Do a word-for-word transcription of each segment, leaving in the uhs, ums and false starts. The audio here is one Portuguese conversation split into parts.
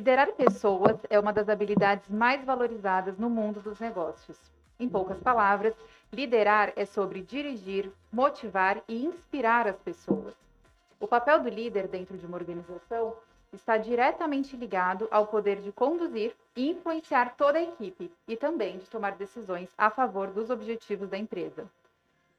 Liderar pessoas é uma das habilidades mais valorizadas no mundo dos negócios. Em poucas palavras, liderar é sobre dirigir, motivar e inspirar as pessoas. O papel do líder dentro de uma organização está diretamente ligado ao poder de conduzir e influenciar toda a equipe e também de tomar decisões a favor dos objetivos da empresa.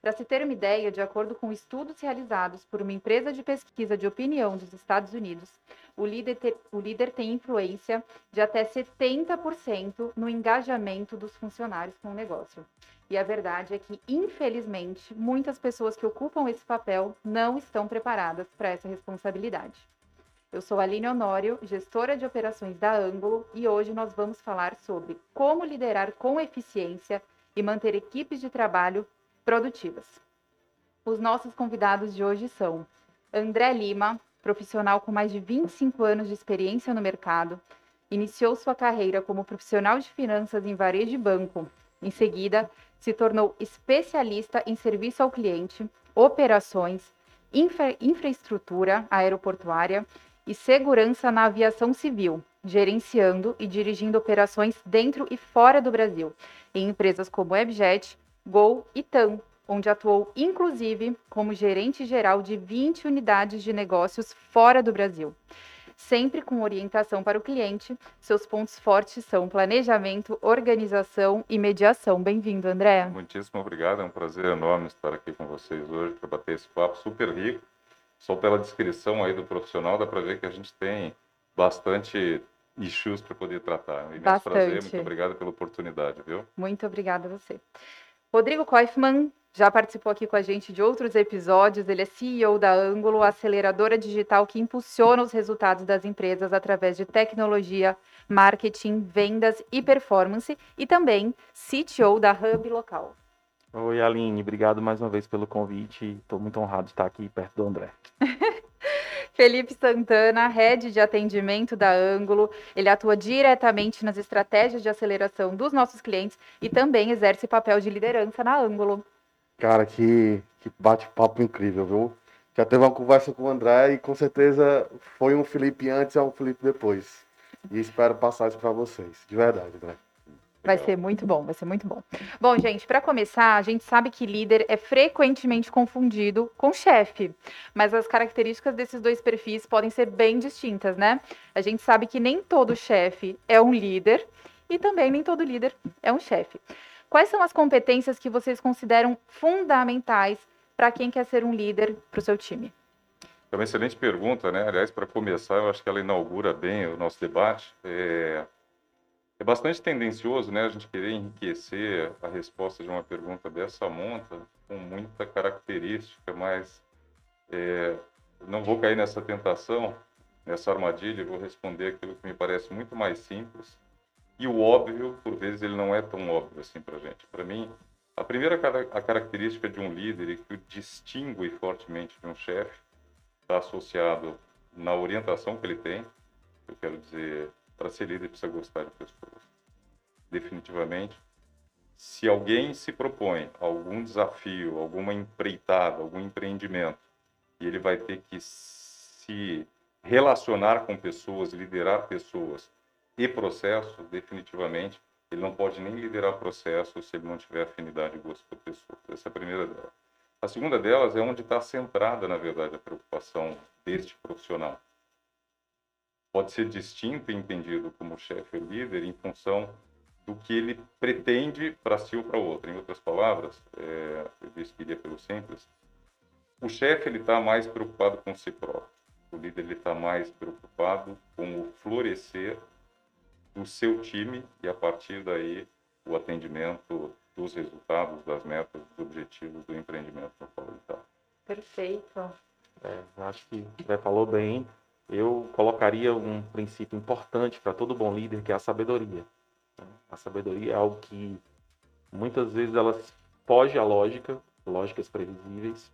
Para se ter uma ideia, de acordo com estudos realizados por uma empresa de pesquisa de opinião dos Estados Unidos, o líder, te, o líder tem influência de até setenta por cento no engajamento dos funcionários com o negócio. E a verdade é que, infelizmente, muitas pessoas que ocupam esse papel não estão preparadas para essa responsabilidade. Eu sou a Aline Honório, gestora de operações da Ângulo, e hoje nós vamos falar sobre como liderar com eficiência e manter equipes de trabalho produtivas. Os nossos convidados de hoje são André Lima, profissional com mais de vinte e cinco anos de experiência no mercado, iniciou sua carreira como profissional de finanças em varejo e banco. Em seguida, se tornou especialista em serviço ao cliente, operações, infra- infraestrutura aeroportuária e segurança na aviação civil, gerenciando e dirigindo operações dentro e fora do Brasil, em empresas como Webjet, Gol e TAM, onde atuou inclusive como gerente geral de vinte unidades de negócios fora do Brasil. Sempre com orientação para o cliente, seus pontos fortes são planejamento, organização e mediação. Bem-vindo, André. Muitíssimo obrigado, é um prazer enorme estar aqui com vocês hoje para bater esse papo super rico. Só pela descrição aí do profissional dá para ver que a gente tem bastante issues para poder tratar. É um imenso prazer, muito obrigado pela oportunidade, viu? Muito obrigada a você. Rodrigo Koifman já participou aqui com a gente de outros episódios. Ele é C E O da Ângulo, aceleradora digital que impulsiona os resultados das empresas através de tecnologia, marketing, vendas e performance, e também C T O da Hub Local. Oi, Aline, obrigado mais uma vez pelo convite. Estou muito honrado de estar aqui perto do André. Felipe Santana, Head de Atendimento da Ângulo. Ele atua diretamente nas estratégias de aceleração dos nossos clientes e também exerce papel de liderança na Ângulo. Cara, que, que bate-papo incrível, viu? Já teve uma conversa com o André e com certeza foi um Felipe antes e um Felipe depois. E espero passar isso para vocês, de verdade, André. Vai ser muito bom, vai ser muito bom. Bom, gente, para começar, a gente sabe que líder é frequentemente confundido com chefe, mas as características desses dois perfis podem ser bem distintas, né? A gente sabe que nem todo chefe é um líder e também nem todo líder é um chefe. Quais são as competências que vocês consideram fundamentais para quem quer ser um líder para o seu time? É uma excelente pergunta, né? Aliás, para começar, eu acho que ela inaugura bem o nosso debate. É... É bastante tendencioso, né, a gente querer enriquecer a resposta de uma pergunta dessa monta com muita característica, mas é, não vou cair nessa tentação, nessa armadilha, vou responder aquilo que me parece muito mais simples. E o óbvio, por vezes, ele não é tão óbvio assim para a gente. Para mim, a primeira car- a característica de um líder e que o distingue fortemente de um chefe está associado na orientação que ele tem, eu quero dizer... Para ser líder, precisa gostar de pessoas. Definitivamente, se alguém se propõe a algum desafio, alguma empreitada, algum empreendimento, e ele vai ter que se relacionar com pessoas, liderar pessoas e processos, definitivamente, ele não pode nem liderar processos se ele não tiver afinidade e gosto por pessoas. Essa é a primeira delas. A segunda delas é onde está centrada, na verdade, a preocupação deste profissional. Pode ser distinto e entendido como chefe ou líder em função do que ele pretende para si ou para outro. Em outras palavras, é, eu disse que iria pelo simples, o chefe está mais preocupado com si próprio, o líder está mais preocupado com o florescer do seu time e, a partir daí, o atendimento dos resultados, das metas, dos objetivos do empreendimento no qual ele está. Perfeito. É, acho que você falou bem. Eu colocaria um princípio importante para todo bom líder, que é a sabedoria. A sabedoria é algo que muitas vezes ela foge à lógica, lógicas previsíveis,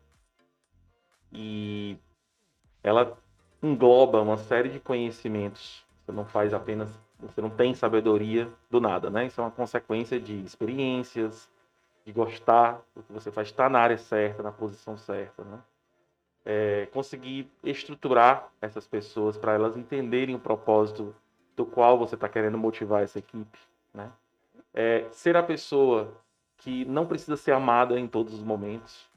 e ela engloba uma série de conhecimentos. Você não faz apenas, você não tem sabedoria do nada, né? Isso é uma consequência de experiências, de gostar do que você faz, estar na área certa, na posição certa, né? É, conseguir estruturar essas pessoas para elas entenderem o propósito do qual você está querendo motivar essa equipe, né? É, ser a pessoa que não precisa ser amada em todos os momentos,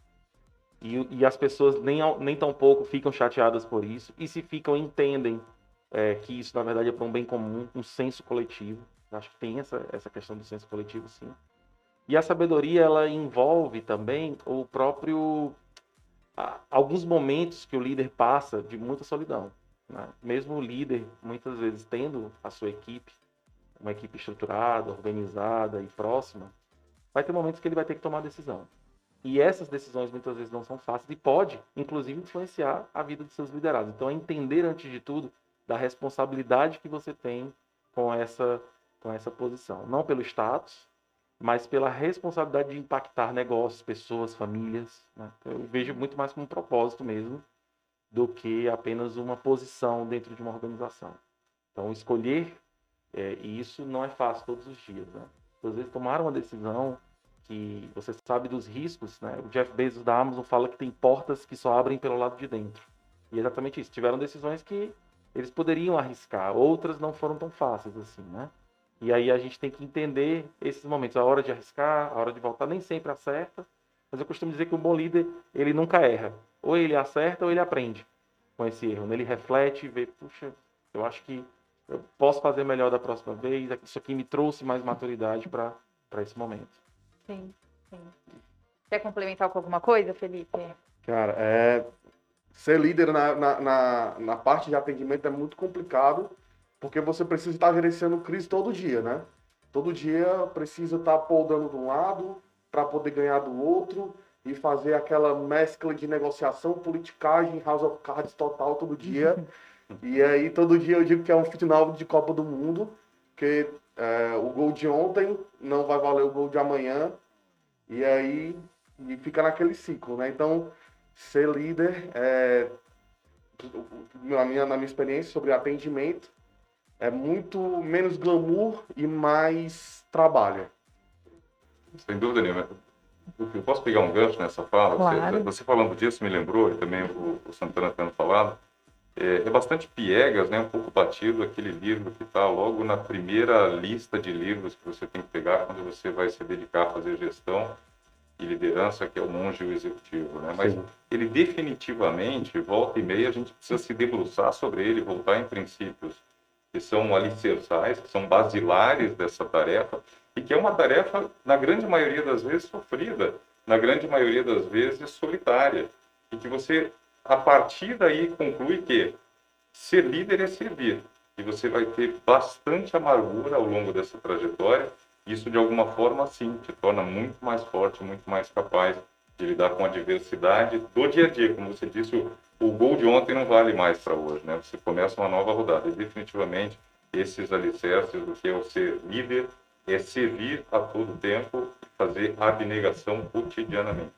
e, e as pessoas nem, nem tão pouco ficam chateadas por isso, e se ficam, entendem é, que isso, na verdade, é para um bem comum, um senso coletivo. Acho que tem essa, essa questão do senso coletivo, sim. E a sabedoria, ela envolve também o próprio... alguns momentos que o líder passa de muita solidão, né? Mesmo o líder, muitas vezes, tendo a sua equipe, uma equipe estruturada, organizada e próxima, vai ter momentos que ele vai ter que tomar decisão. E essas decisões, muitas vezes, não são fáceis e pode, inclusive, influenciar a vida dos seus liderados. Então, é entender, antes de tudo, da responsabilidade que você tem com essa, com essa posição. Não pelo status, mas pela responsabilidade de impactar negócios, pessoas, famílias, né? Eu vejo muito mais como um propósito mesmo do que apenas uma posição dentro de uma organização. Então, escolher, é, e isso não é fácil todos os dias, né? Às vezes, tomar uma decisão que você sabe dos riscos, né? O Jeff Bezos da Amazon fala que tem portas que só abrem pelo lado de dentro. E é exatamente isso. Tiveram decisões que eles poderiam arriscar, outras não foram tão fáceis assim, né? E aí a gente tem que entender esses momentos, a hora de arriscar, a hora de voltar, nem sempre acerta, mas eu costumo dizer que um bom líder, ele nunca erra. Ou ele acerta ou ele aprende com esse erro, né? Ele reflete e vê, puxa, eu acho que eu posso fazer melhor da próxima vez, isso aqui me trouxe mais maturidade para para esse momento. Sim, sim. Quer complementar com alguma coisa, Felipe? Cara, é... ser líder na, na, na, na parte de atendimento é muito complicado, porque você precisa estar gerenciando crise todo dia, né? Todo dia precisa estar podando de um lado para poder ganhar do outro e fazer aquela mescla de negociação, politicagem, house of cards total todo dia. E aí todo dia eu digo que é um final de Copa do Mundo, porque é, o gol de ontem não vai valer o gol de amanhã. E aí e fica naquele ciclo, né? Então, ser líder, é, na, minha, na minha experiência sobre atendimento, é muito menos glamour e mais trabalho. Sem dúvida nenhuma. Eu posso pegar um gancho nessa fala? Claro. Você, você falando disso me lembrou, e também o, o Santana tendo falado, é, é bastante piegas, né, um pouco batido aquele livro que está logo na primeira lista de livros que você tem que pegar quando você vai se dedicar a fazer gestão e liderança, que é o Monge e o Executivo, né? Mas sim, ele definitivamente, volta e meia, a gente precisa se debruçar sobre ele, voltar em princípios que são alicerçais, que são basilares dessa tarefa, e que é uma tarefa, na grande maioria das vezes, sofrida, na grande maioria das vezes, solitária, e que você, a partir daí, conclui que ser líder é servir, e você vai ter bastante amargura ao longo dessa trajetória, e isso, de alguma forma, sim, te torna muito mais forte, muito mais capaz de lidar com a diversidade do dia a dia. Como você disse, o, o gol de ontem não vale mais para hoje, né? Você começa uma nova rodada. E definitivamente, esses alicerces do que é o ser líder é servir a todo tempo e fazer abnegação cotidianamente.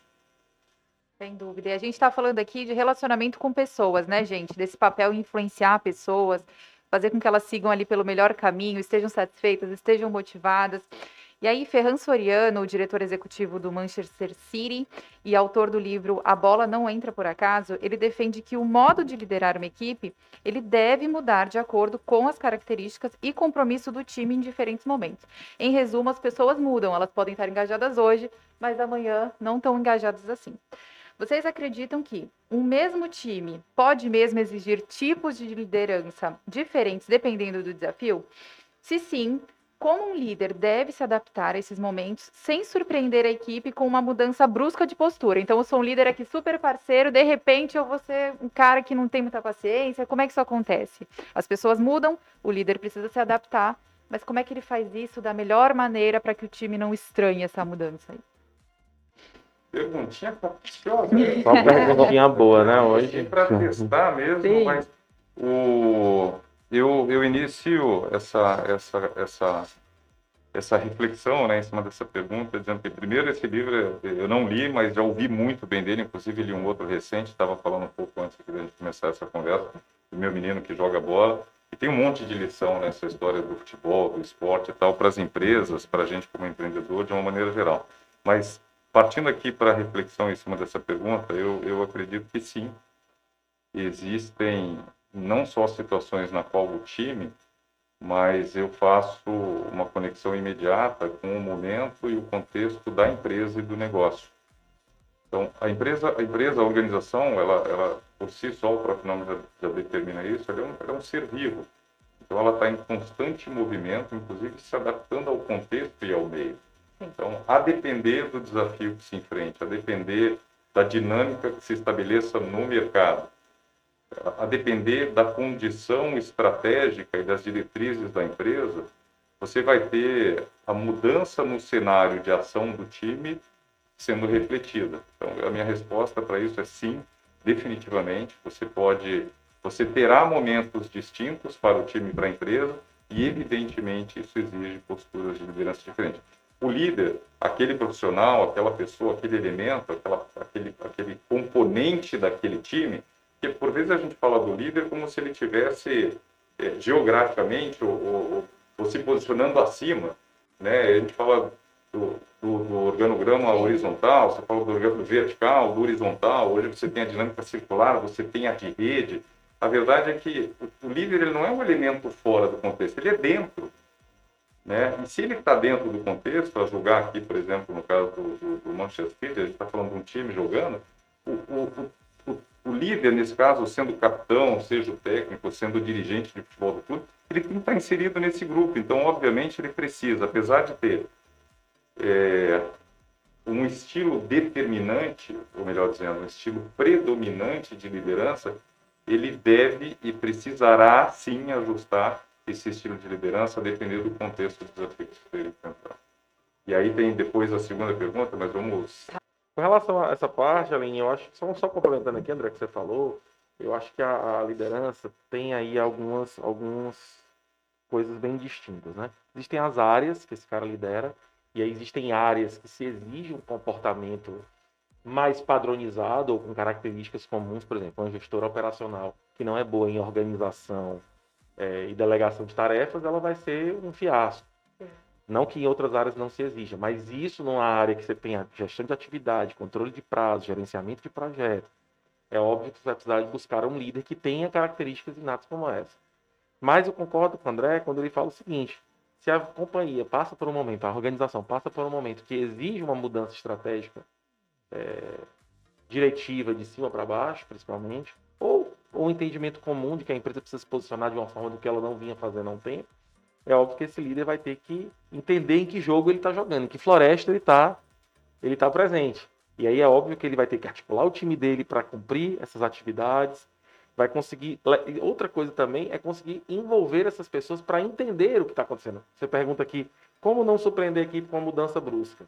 Sem dúvida. E a gente está falando aqui de relacionamento com pessoas, né, gente? Desse papel influenciar pessoas, fazer com que elas sigam ali pelo melhor caminho, estejam satisfeitas, estejam motivadas. E aí, Ferran Soriano, o diretor executivo do Manchester City e autor do livro A Bola Não Entra Por Acaso, ele defende que o modo de liderar uma equipe, ele deve mudar de acordo com as características e compromisso do time em diferentes momentos. Em resumo, as pessoas mudam, elas podem estar engajadas hoje, mas amanhã não tão engajadas assim. Vocês acreditam que um mesmo time pode mesmo exigir tipos de liderança diferentes dependendo do desafio? Se sim, como um líder deve se adaptar a esses momentos sem surpreender a equipe com uma mudança brusca de postura? Então, eu sou um líder aqui super parceiro, de repente eu vou ser um cara que não tem muita paciência. Como é que isso acontece? As pessoas mudam, o líder precisa se adaptar, mas como é que ele faz isso da melhor maneira para que o time não estranhe essa mudança aí? Perguntinha capciosa. Só uma perguntinha boa, né, hoje? Para testar mesmo, sim, mas o... Eu, eu inicio essa, essa, essa, essa reflexão, né, em cima dessa pergunta, dizendo que, primeiro, esse livro eu não li, mas já ouvi muito bem dele, inclusive li um outro recente, estava falando um pouco antes de a gente começar essa conversa, do meu menino que joga bola, e tem um monte de lição nessa história do futebol, do esporte e tal, para as empresas, para a gente como empreendedor, de uma maneira geral. Mas, partindo aqui para a reflexão em cima dessa pergunta, eu, eu acredito que sim, existem... não só situações na qual o time mas eu faço uma conexão imediata com o momento e o contexto da empresa e do negócio. Então, a empresa, a, empresa, a organização, ela, ela por si só, o próprio nome já, já determina isso, ela é um, ela é um ser vivo. Então, ela está em constante movimento, inclusive se adaptando ao contexto e ao meio. Então, a depender do desafio que se enfrenta, a depender da dinâmica que se estabeleça no mercado, a depender da condição estratégica e das diretrizes da empresa, você vai ter a mudança no cenário de ação do time sendo refletida. Então, a minha resposta para isso é sim, definitivamente. Você pode, você terá momentos distintos para o time e para a empresa e, evidentemente, isso exige posturas de liderança diferentes. O líder, aquele profissional, aquela pessoa, aquele elemento, aquela, aquele, aquele componente daquele time, que por vezes a gente fala do líder como se ele estivesse é, geograficamente ou, ou, ou se posicionando acima, né? A gente fala do, do, do organograma horizontal, você fala do organograma vertical, do horizontal, hoje você tem a dinâmica circular, você tem a de rede. A verdade é que o líder ele não é um elemento fora do contexto, ele é dentro. Né? E se ele está dentro do contexto, a julgar aqui, por exemplo, no caso do, do, do Manchester City, a gente está falando de um time jogando, o, o, o, o líder, nesse caso, sendo o capitão, seja o técnico, sendo o dirigente de futebol do clube, ele tem que estar inserido nesse grupo. Então, obviamente, ele precisa, apesar de ter é, um estilo determinante, ou melhor dizendo, um estilo predominante de liderança, ele deve e precisará, sim, ajustar esse estilo de liderança, dependendo do contexto do desafio que você enfrentar. E aí tem depois a segunda pergunta, mas vamos... Com relação a essa parte, Aline, eu acho que só, só complementando aqui, André, que você falou, eu acho que a, a liderança tem aí algumas, algumas coisas bem distintas, né? Existem as áreas que esse cara lidera, e aí existem áreas que se exige um comportamento mais padronizado ou com características comuns, por exemplo, uma gestora operacional que não é boa em organização, É, e delegação de tarefas, ela vai ser um fiasco. Sim. Não que em outras áreas não se exija, mas isso numa área que você tem gestão de atividade, controle de prazo, gerenciamento de projeto, é óbvio que você vai precisar de buscar um líder que tenha características inatas como essa. Mas eu concordo com o André quando ele fala o seguinte, se a companhia passa por um momento, a organização passa por um momento que exige uma mudança estratégica é, diretiva de cima para baixo, principalmente, ou ou um entendimento comum de que a empresa precisa se posicionar de uma forma do que ela não vinha fazendo há um tempo, é óbvio que esse líder vai ter que entender em que jogo ele está jogando, em que floresta ele está ele tá presente. E aí é óbvio que ele vai ter que articular o time dele para cumprir essas atividades, vai conseguir... Outra coisa também é conseguir envolver essas pessoas para entender o que está acontecendo. Você pergunta aqui, como não surpreender a equipe com uma mudança brusca?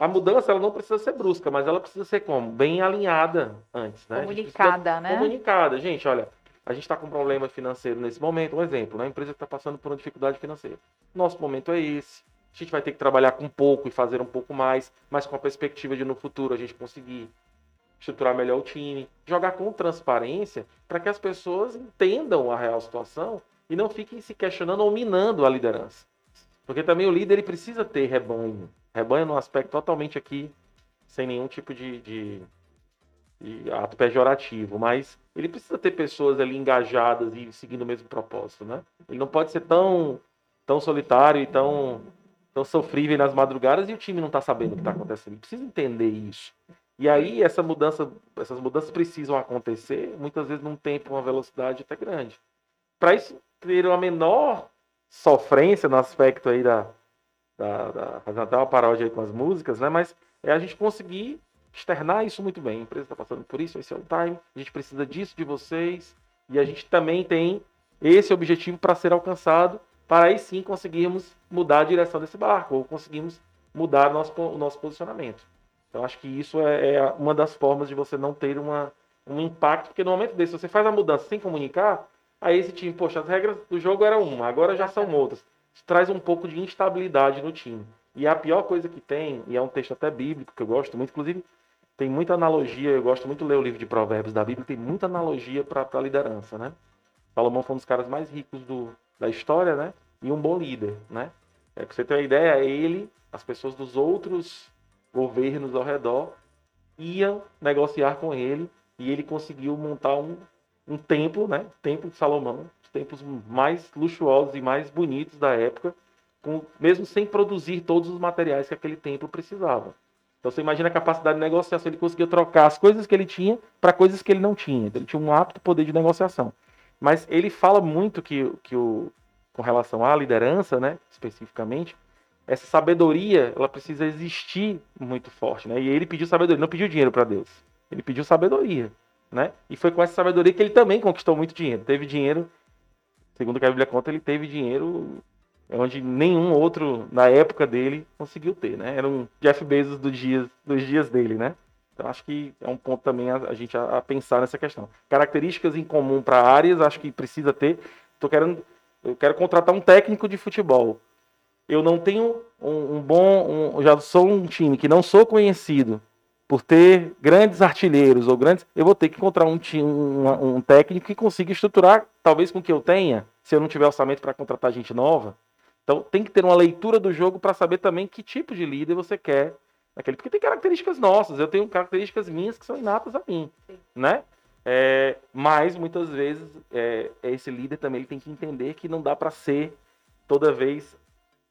A mudança, ela não precisa ser brusca, mas ela precisa ser como? Bem alinhada antes, né? Comunicada, né? Comunicada. Gente, olha, a gente está com um problema financeiro nesse momento. Um exemplo, né? A empresa que está passando por uma dificuldade financeira. Nosso momento é esse. A gente vai ter que trabalhar com pouco e fazer um pouco mais, mas com a perspectiva de no futuro a gente conseguir estruturar melhor o time, jogar com transparência para que as pessoas entendam a real situação e não fiquem se questionando ou minando a liderança. Porque também o líder ele precisa ter rebanho. Rebanho num aspecto totalmente aqui, sem nenhum tipo de, de, de ato pejorativo, mas ele precisa ter pessoas ali engajadas e seguindo o mesmo propósito, né? Ele não pode ser tão, tão solitário e tão, tão sofrível nas madrugadas e o time não está sabendo o que está acontecendo. Ele precisa entender isso. E aí essa mudança, essas mudanças precisam acontecer, muitas vezes num tempo, uma velocidade até grande. Para isso ter uma menor sofrência no aspecto aí da... Da, da, fazendo até uma paródia aí com as músicas, né? Mas é a gente conseguir externar isso muito bem. A empresa está passando por isso, esse é o time, a gente precisa disso de vocês e a gente também tem esse objetivo para ser alcançado, para aí sim conseguirmos mudar a direção desse barco ou conseguirmos mudar o nosso, o nosso posicionamento. Então acho que isso é, é uma das formas de você não ter uma, um impacto, porque no momento desse você faz a mudança sem comunicar, aí esse time, poxa, as regras do jogo eram uma, agora já são outras. Traz um pouco de instabilidade no time. E a pior coisa que tem, e é um texto até bíblico que eu gosto muito, inclusive tem muita analogia, eu gosto muito de ler o livro de Provérbios da Bíblia, tem muita analogia para a liderança, né? Salomão foi um dos caras mais ricos do, da história, né? E um bom líder, né? É, pra você ter uma ideia, ele, as pessoas dos outros governos ao redor, iam negociar com ele e ele conseguiu montar um, um templo, né? Templo de Salomão, os templos mais luxuosos e mais bonitos da época, com, mesmo sem produzir todos os materiais que aquele templo precisava. Então você imagina a capacidade de negociação, ele conseguia trocar as coisas que ele tinha para coisas que ele não tinha. Então, ele tinha um apto poder de negociação. Mas ele fala muito que, que o, com relação à liderança, né, especificamente, essa sabedoria ela precisa existir muito forte, né? E ele pediu sabedoria, não pediu dinheiro para Deus. Ele pediu sabedoria, né? E foi com essa sabedoria que ele também conquistou muito dinheiro. Teve dinheiro, segundo o que a Bíblia conta, ele teve dinheiro onde nenhum outro, na época dele, conseguiu ter, né? Era um Jeff Bezos do dia, dos dias dele, né? Então, acho que é um ponto também a, a gente a, a pensar nessa questão. Características em comum para áreas, acho que precisa ter. Tô querendo, eu quero contratar um técnico de futebol. Eu não tenho um, um bom... Um, já sou um time que não sou conhecido por ter grandes artilheiros ou grandes... Eu vou ter que encontrar um, time, um, um técnico que consiga estruturar, talvez com o que eu tenha, se eu não tiver orçamento para contratar gente nova. Então, tem que ter uma leitura do jogo para saber também que tipo de líder você quer naquele. Porque tem características nossas, eu tenho características minhas que são inatas a mim, né? É, mas, muitas vezes, é, esse líder também ele tem que entender que não dá para ser toda vez...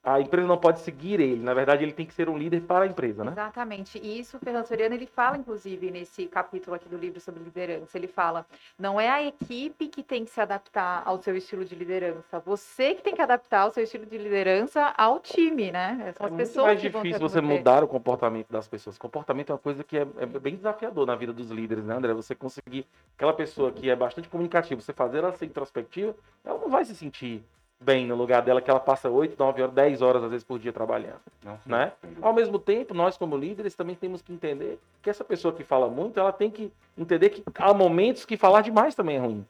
A empresa não pode seguir ele. Na verdade, ele tem que ser um líder para a empresa, né? Exatamente. E isso o Ferran Soriano, ele fala, inclusive, nesse capítulo aqui do livro sobre liderança. Ele fala, não é a equipe que tem que se adaptar ao seu estilo de liderança. Você que tem que adaptar o seu estilo de liderança ao time, né? São as é pessoas muito mais difícil você mudar o comportamento das pessoas. O comportamento é uma coisa que é, é bem desafiador na vida dos líderes, né, André? Você conseguir... Aquela pessoa que é bastante comunicativa, você fazer ela ser introspectiva, ela não vai se sentir... bem no lugar dela, que ela passa oito, nove horas, dez horas às vezes por dia trabalhando, né? Ao mesmo tempo, nós como líderes também temos que entender que essa pessoa que fala muito, ela tem que entender que há momentos que falar demais também é ruim,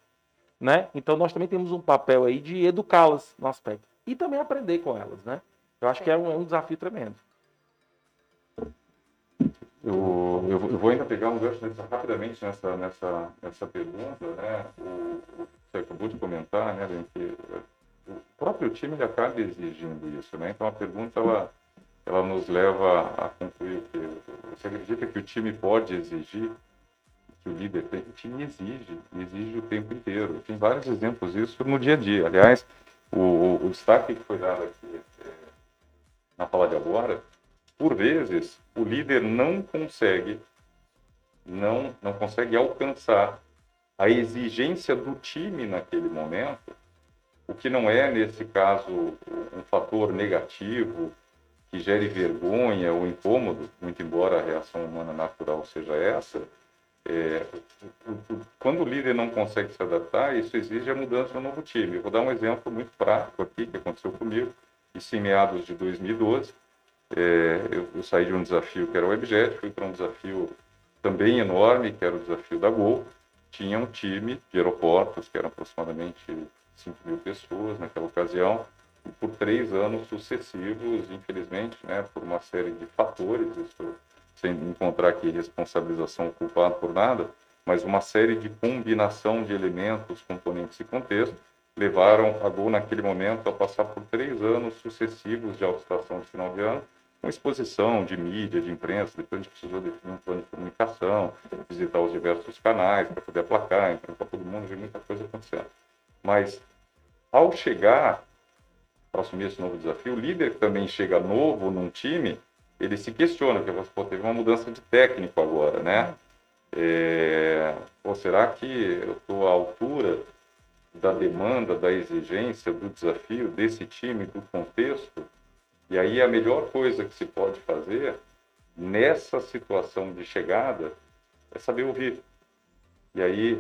né? Então nós também temos um papel aí de educá-las no aspecto e também aprender com elas, né? Eu acho que é um, é um desafio tremendo. Eu, eu, eu vou ainda pegar um gancho rapidamente nessa, nessa, nessa pergunta, né? Você acabou de comentar, né, gente? O próprio time ele acaba exigindo isso, né? Então a pergunta ela, ela nos leva a concluir que você acredita que o time pode exigir, que o líder tem? O time exige, exige o tempo inteiro. Tem vários exemplos disso no dia a dia. Aliás, o, o destaque que foi dado aqui é, na fala de agora, por vezes o líder não consegue, não, não consegue alcançar a exigência do time naquele momento. O que não é, nesse caso, um fator negativo que gere vergonha ou incômodo, muito embora a reação humana natural seja essa, é, quando o líder não consegue se adaptar, isso exige a mudança no novo time. Eu vou dar um exemplo muito prático aqui, que aconteceu comigo, isso em meados de dois mil e doze, é, eu, eu saí de um desafio que era o Webjet, fui para um desafio também enorme, que era o desafio da Gol. Tinha um time de aeroportos, que era aproximadamente... cinco mil pessoas naquela ocasião, e por três anos sucessivos, infelizmente, né, por uma série de fatores, isso, sem encontrar aqui responsabilização culpada por nada, mas uma série de combinação de elementos, componentes e contexto, levaram a Gol naquele momento a passar por três anos sucessivos de autoestação de final de ano, com exposição de mídia, de imprensa, depois a gente precisou definir um plano de comunicação, visitar os diversos canais para poder aplacar, então para todo mundo ver muita coisa acontecendo. Mas, ao chegar, para assumir esse novo desafio, o líder que também chega novo num time, ele se questiona, porque pô, teve uma mudança de técnico agora, né? É, pô, será que eu estou à altura da demanda, da exigência, do desafio desse time, do contexto? E aí a melhor coisa que se pode fazer nessa situação de chegada é saber ouvir. E aí,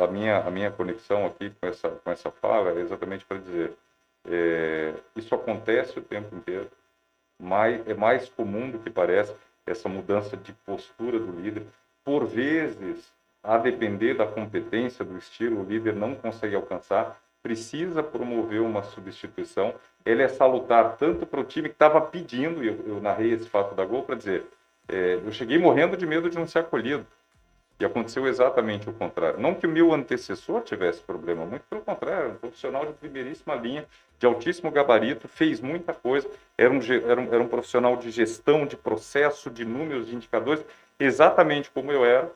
a minha, a minha conexão aqui com essa, com essa fala é exatamente para dizer, é, isso acontece o tempo inteiro, mas é mais comum do que parece essa mudança de postura do líder. Por vezes, a depender da competência, do estilo, o líder não consegue alcançar, precisa promover uma substituição. Ele é salutar tanto para o time que estava pedindo, e eu, eu narrei esse fato da Gol para dizer, é, eu cheguei morrendo de medo de não ser acolhido. E aconteceu exatamente o contrário. Não que o meu antecessor tivesse problema, muito pelo contrário, um profissional de primeiríssima linha, de altíssimo gabarito, fez muita coisa, era um, era um, era um profissional de gestão, de processo, de números, de indicadores, exatamente como eu era,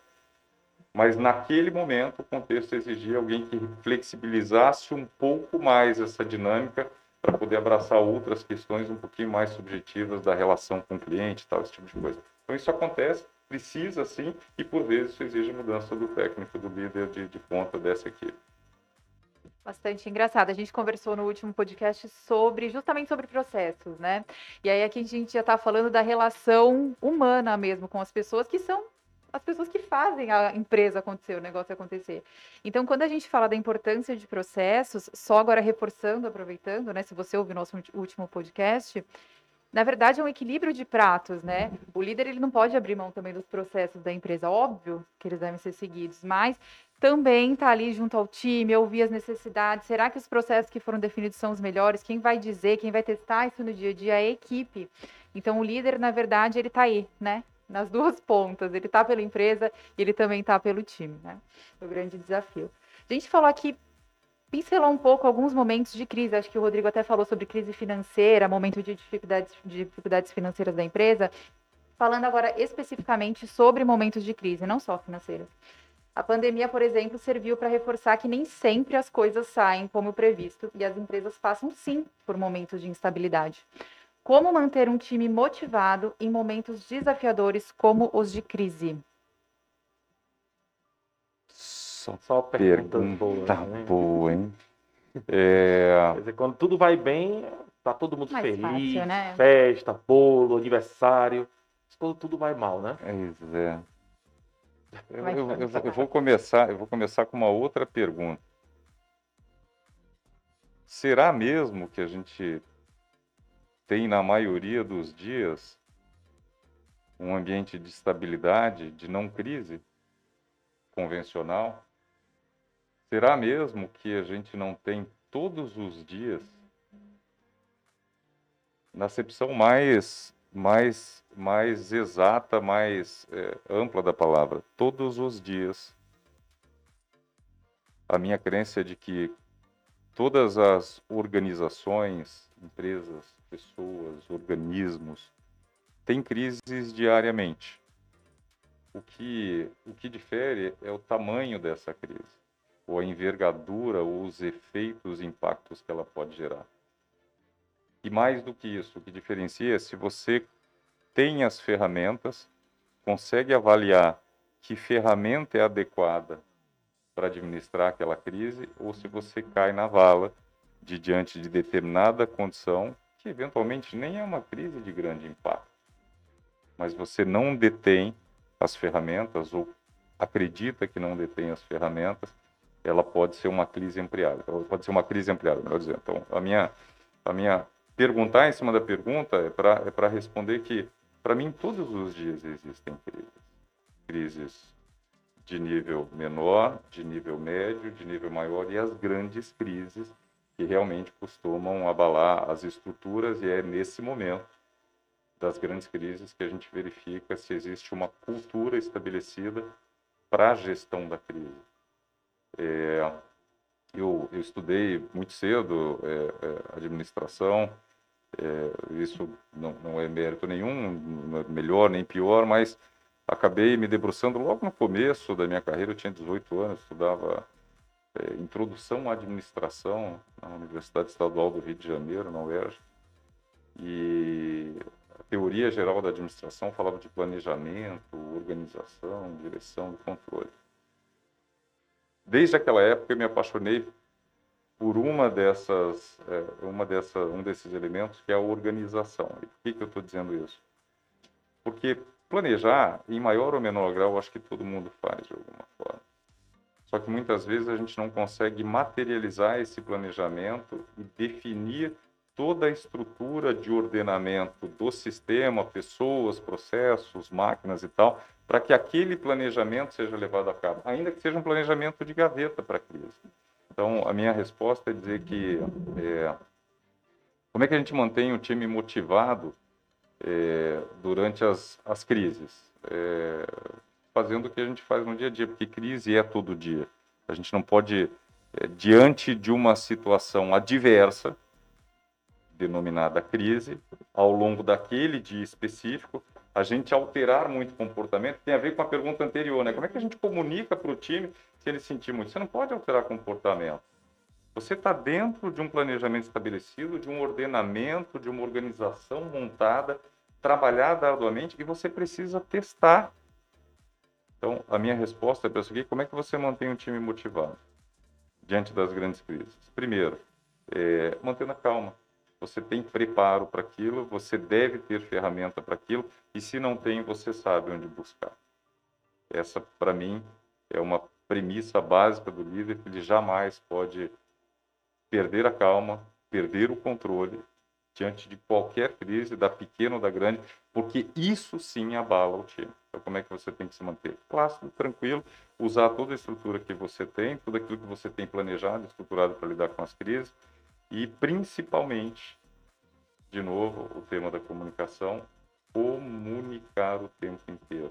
Mas naquele momento o contexto exigia alguém que flexibilizasse um pouco mais essa dinâmica para poder abraçar outras questões um pouquinho mais subjetivas da relação com o cliente e tal, esse tipo de coisa. Então isso acontece, precisa sim, e por vezes isso exige mudança do técnico, do líder de, de ponta dessa equipe. Bastante engraçado. A gente conversou no último podcast sobre, justamente sobre processos, né? E aí aqui a gente já está falando da relação humana mesmo com as pessoas, que são as pessoas que fazem a empresa acontecer, o negócio acontecer. Então, quando a gente fala da importância de processos, só agora reforçando, aproveitando, né? Se você ouviu o nosso último podcast, na verdade é um equilíbrio de pratos, né? O líder ele não pode abrir mão também dos processos da empresa, óbvio que eles devem ser seguidos, mas também tá ali junto ao time, ouvir as necessidades, será que os processos que foram definidos são os melhores? Quem vai dizer, quem vai testar isso no dia a dia é a equipe. Então o líder, na verdade, ele tá aí, né? Nas duas pontas, ele tá pela empresa e ele também tá pelo time, né? O grande desafio. A gente falou aqui, pincelou um pouco alguns momentos de crise, acho que o Rodrigo até falou sobre crise financeira, momento de dificuldades, de dificuldades financeiras da empresa, falando agora especificamente sobre momentos de crise, não só financeiras. A pandemia, por exemplo, serviu para reforçar que nem sempre as coisas saem como previsto e as empresas passam, sim, por momentos de instabilidade. Como manter um time motivado em momentos desafiadores como os de crise? Só, Só pergunta, pergunta boa, tá né? boa, hein? É... Quer dizer, quando tudo vai bem, tá todo mundo Mais feliz, fácil, né? Festa, bolo, aniversário. Mas quando tudo vai mal, né? É isso, é. Eu, eu, eu, eu, vou começar, eu vou começar com uma outra pergunta. Será mesmo que a gente tem, na maioria dos dias, um ambiente de estabilidade, de não crise convencional? Será mesmo que a gente não tem todos os dias, na acepção mais... Mais, mais exata, mais é, ampla da palavra, todos os dias, a minha crença é de que todas as organizações, empresas, pessoas, organismos, têm crises diariamente. O que, o que difere é o tamanho dessa crise, ou a envergadura, ou os efeitos e impactos que ela pode gerar. E mais do que isso, o que diferencia é se você tem as ferramentas, consegue avaliar que ferramenta é adequada para administrar aquela crise, ou se você cai na vala de diante de determinada condição, que eventualmente nem é uma crise de grande impacto. Mas você não detém as ferramentas, ou acredita que não detém as ferramentas, ela pode ser uma crise ampliada. Ela pode ser uma crise ampliada, melhor dizendo. Então, a minha... A minha perguntar em cima da pergunta é para é para responder que, para mim, todos os dias existem crises. Crises de nível menor, de nível médio, de nível maior, e as grandes crises que realmente costumam abalar as estruturas, e é nesse momento das grandes crises que a gente verifica se existe uma cultura estabelecida para a gestão da crise. É, eu, eu estudei muito cedo é, é, administração. É, isso não, não é mérito nenhum, não é melhor nem pior, mas acabei me debruçando logo no começo da minha carreira. Eu tinha dezoito anos, estudava é, introdução à administração na Universidade Estadual do Rio de Janeiro, na U E R J, e a teoria geral da administração falava de planejamento, organização, direção e controle. Desde aquela época eu me apaixonei por uma dessas, uma dessa, um desses elementos, que é a organização. E por que, que eu estou dizendo isso? Porque planejar, em maior ou menor grau, acho que todo mundo faz de alguma forma. Só que muitas vezes a gente não consegue materializar esse planejamento e definir toda a estrutura de ordenamento do sistema, pessoas, processos, máquinas e tal, para que aquele planejamento seja levado a cabo, ainda que seja um planejamento de gaveta para a crise. Então, a minha resposta é dizer que é, como é que a gente mantém o time motivado é, durante as, as crises? É, fazendo o que a gente faz no dia a dia, porque crise é todo dia. A gente não pode, é, diante de uma situação adversa, denominada crise, ao longo daquele dia específico, A gente alterar muito o comportamento tem a ver com a pergunta anterior, né? Como é que a gente comunica para o time se ele sentir muito? Você não pode alterar comportamento. Você está dentro de um planejamento estabelecido, de um ordenamento, de uma organização montada, trabalhada arduamente, e você precisa testar. Então, a minha resposta é para isso aqui: como é que você mantém um time motivado diante das grandes crises? Primeiro, é, mantendo a calma. Você tem preparo para aquilo, você deve ter ferramenta para aquilo, e se não tem, você sabe onde buscar. Essa, para mim, é uma premissa básica do líder, que ele jamais pode perder a calma, perder o controle diante de qualquer crise, da pequena ou da grande, porque isso sim abala o time. Então, como é que você tem que se manter? Plácido, tranquilo, usar toda a estrutura que você tem, tudo aquilo que você tem planejado, estruturado para lidar com as crises, e principalmente, de novo, o tema da comunicação, comunicar o tempo inteiro.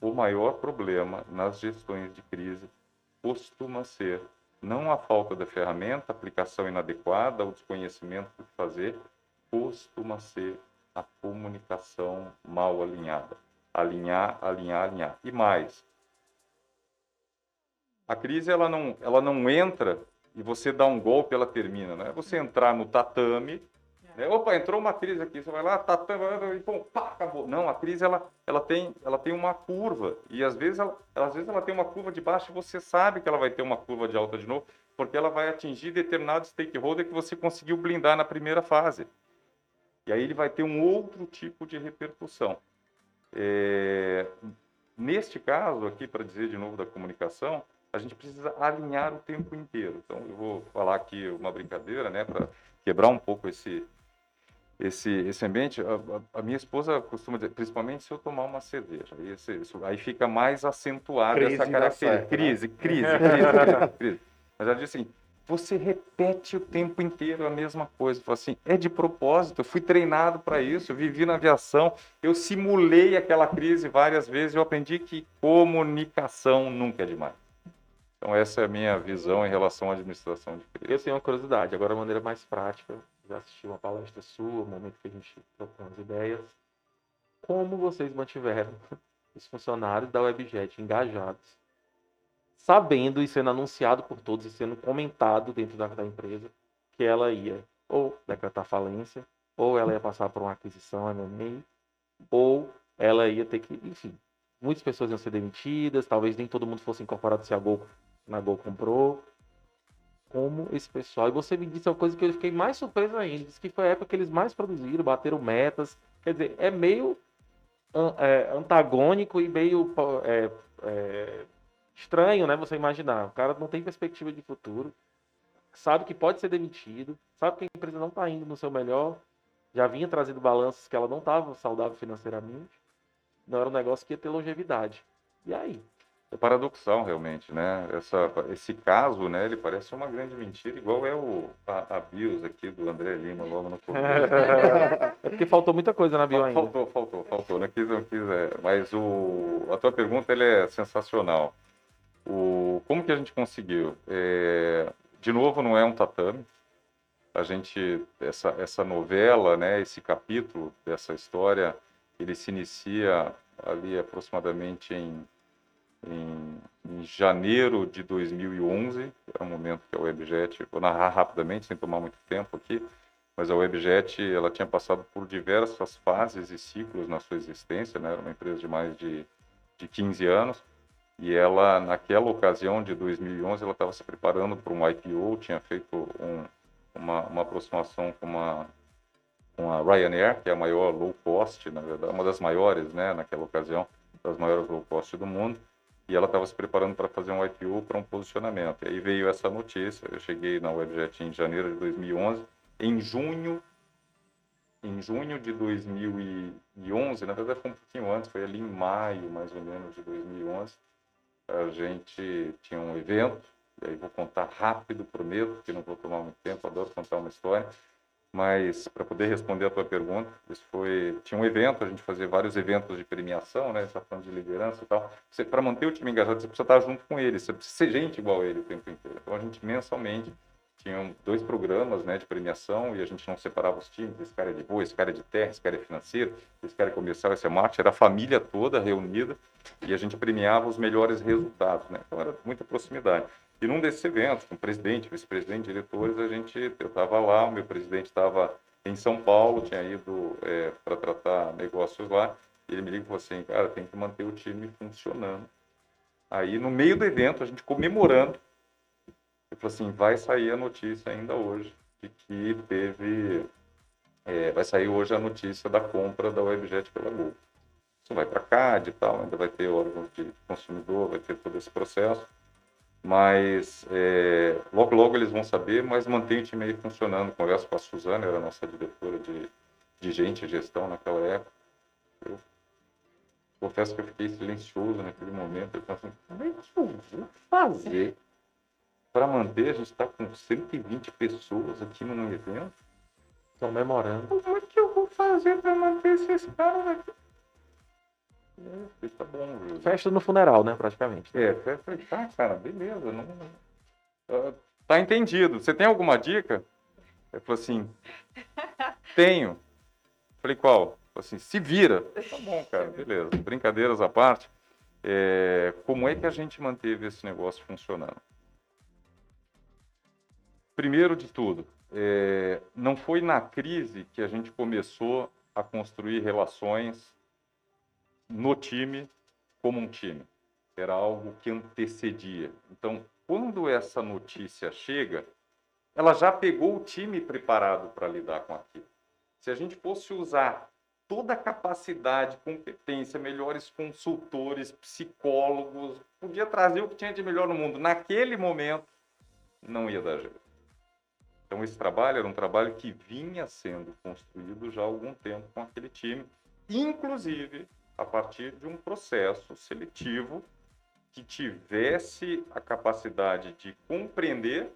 O maior problema nas gestões de crise costuma ser não a falta da ferramenta, aplicação inadequada, o desconhecimento do que fazer, costuma ser a comunicação mal alinhada. Alinhar, alinhar, alinhar. E mais, a crise ela não, ela não entra e você dá um golpe, ela termina, né? Você entrar no tatame, né? Opa, entrou uma crise aqui, você vai lá, tatame, e pô, pá, acabou. Não, a crise ela, ela, tem, ela tem uma curva, e às vezes ela, ela, às vezes ela tem uma curva de baixo, e você sabe que ela vai ter uma curva de alta de novo, porque ela vai atingir determinado stakeholder que você conseguiu blindar na primeira fase. E aí ele vai ter um outro tipo de repercussão. É... Neste caso aqui, para dizer de novo da comunicação, a gente precisa alinhar o tempo inteiro. Então, eu vou falar aqui uma brincadeira, né, para quebrar um pouco esse, esse, esse ambiente. A, a, a minha esposa costuma dizer, principalmente se eu tomar uma cerveja, esse, isso, aí fica mais acentuada crise essa característica. Crise, crise, crise, crise. Mas ela diz assim, você repete o tempo inteiro a mesma coisa. Fala assim, é de propósito, eu fui treinado para isso, eu vivi na aviação, eu simulei aquela crise várias vezes, eu aprendi que comunicação nunca é demais. Então, essa é a minha visão em relação à administração de crise. Eu tenho uma curiosidade, agora de maneira mais prática, já assisti uma palestra sua, um momento que a gente trocou as ideias. Como vocês mantiveram os funcionários da Webjet engajados, sabendo e sendo anunciado por todos e sendo comentado dentro da, da empresa que ela ia ou decretar falência, ou ela ia passar por uma aquisição, M M A, ou ela ia ter que, enfim, muitas pessoas iam ser demitidas, talvez nem todo mundo fosse incorporado se a Gol na Gol comprou. Como esse pessoal. E você me disse uma coisa que eu fiquei mais surpreso ainda. Diz que foi a época que eles mais produziram, bateram metas. Quer dizer, é meio é, antagônico e meio é, é, estranho, né? Você imaginar. O cara não tem perspectiva de futuro, sabe que pode ser demitido, sabe que a empresa não está indo no seu melhor, já vinha trazendo balanços que ela não estava saudável financeiramente. Não era um negócio que ia ter longevidade. E aí? É paradoxal, realmente, né? Essa, esse caso, né? Ele parece uma grande mentira, igual é o, a, a bios aqui do André Lima, logo no começo. É porque faltou muita coisa na bio ainda. Faltou, faltou, faltou. Não quis, não quis. É. Mas o, a tua pergunta ela é sensacional. O, como que a gente conseguiu? É, de novo, não é um tatame. A gente, essa, essa novela, né? Esse capítulo dessa história... Ele se inicia ali aproximadamente em, em, em janeiro de dois mil e onze, é um momento que a Webjet, vou narrar rapidamente, sem tomar muito tempo aqui, mas a Webjet ela tinha passado por diversas fases e ciclos na sua existência, né? Era uma empresa de mais de, de quinze anos, e ela, naquela ocasião de dois mil e onze, ela estava se preparando para um I P O, tinha feito um, uma, uma aproximação com uma... com a Ryanair, que é a maior low cost, na verdade, uma das maiores, né, naquela ocasião, das maiores low cost do mundo, e ela estava se preparando para fazer um I P O, para um posicionamento. E aí veio essa notícia, eu cheguei na Webjet em janeiro de dois mil e onze, em junho, em junho de dois mil e onze, na verdade foi um pouquinho antes, foi ali em maio, mais ou menos, de dois mil e onze, a gente tinha um evento, e aí vou contar rápido, prometo, porque não vou tomar muito tempo, adoro contar uma história. Mas, para poder responder a tua pergunta, isso foi... tinha um evento, a gente fazia vários eventos de premiação, né? Essa forma de liderança e tal. Para manter o time engajado, você precisa estar junto com ele, você precisa ser gente igual a ele o tempo inteiro. Então, a gente mensalmente tinham dois programas, né, de premiação, e a gente não separava os times, esse cara é de rua, esse cara é de terra, esse cara é financeiro, esse cara é comercial, esse é marketing, era a família toda reunida, e a gente premiava os melhores resultados, né? Então era muita proximidade. E num desses eventos, com presidente, vice-presidente, diretores, a gente, eu estava lá, o meu presidente estava em São Paulo, tinha ido é, para tratar negócios lá, e ele me ligou e falou assim, cara, tem que manter o time funcionando. Aí, no meio do evento, a gente comemorando, ele falou assim, vai sair a notícia ainda hoje, de que teve, é, vai sair hoje a notícia da compra da Webjet pela Google. Isso vai para C A D e tal, ainda vai ter órgãos de consumidor, vai ter todo esse processo, mas é, logo, logo eles vão saber, mas mantém o time aí funcionando. Converso com a Suzana, era a nossa diretora de, de gente e gestão naquela época. Eu confesso que eu fiquei silencioso naquele momento, eu pensei, como é que eu vou fazer para manter? A gente está com cento e vinte pessoas aqui num evento. Estão memorando. Como é que eu vou fazer para manter esses caras aqui? É, tá bom, festa no funeral, né, praticamente. É, festa, tá, cara, beleza. Não, não, tá entendido. Você tem alguma dica? Ele falou assim, tenho. Falei, qual? Assim, se vira. Tá bom, cara, beleza. Brincadeiras à parte, é, como é que a gente manteve esse negócio funcionando? Primeiro de tudo, é, não foi na crise que a gente começou a construir relações no time como um time. Era algo que antecedia. Então, quando essa notícia chega, ela já pegou o time preparado para lidar com aquilo. Se a gente fosse usar toda a capacidade, competência, melhores consultores, psicólogos, podia trazer o que tinha de melhor no mundo. Naquele momento, não ia dar jeito. Então, esse trabalho era um trabalho que vinha sendo construído já há algum tempo com aquele time, inclusive a partir de um processo seletivo que tivesse a capacidade de compreender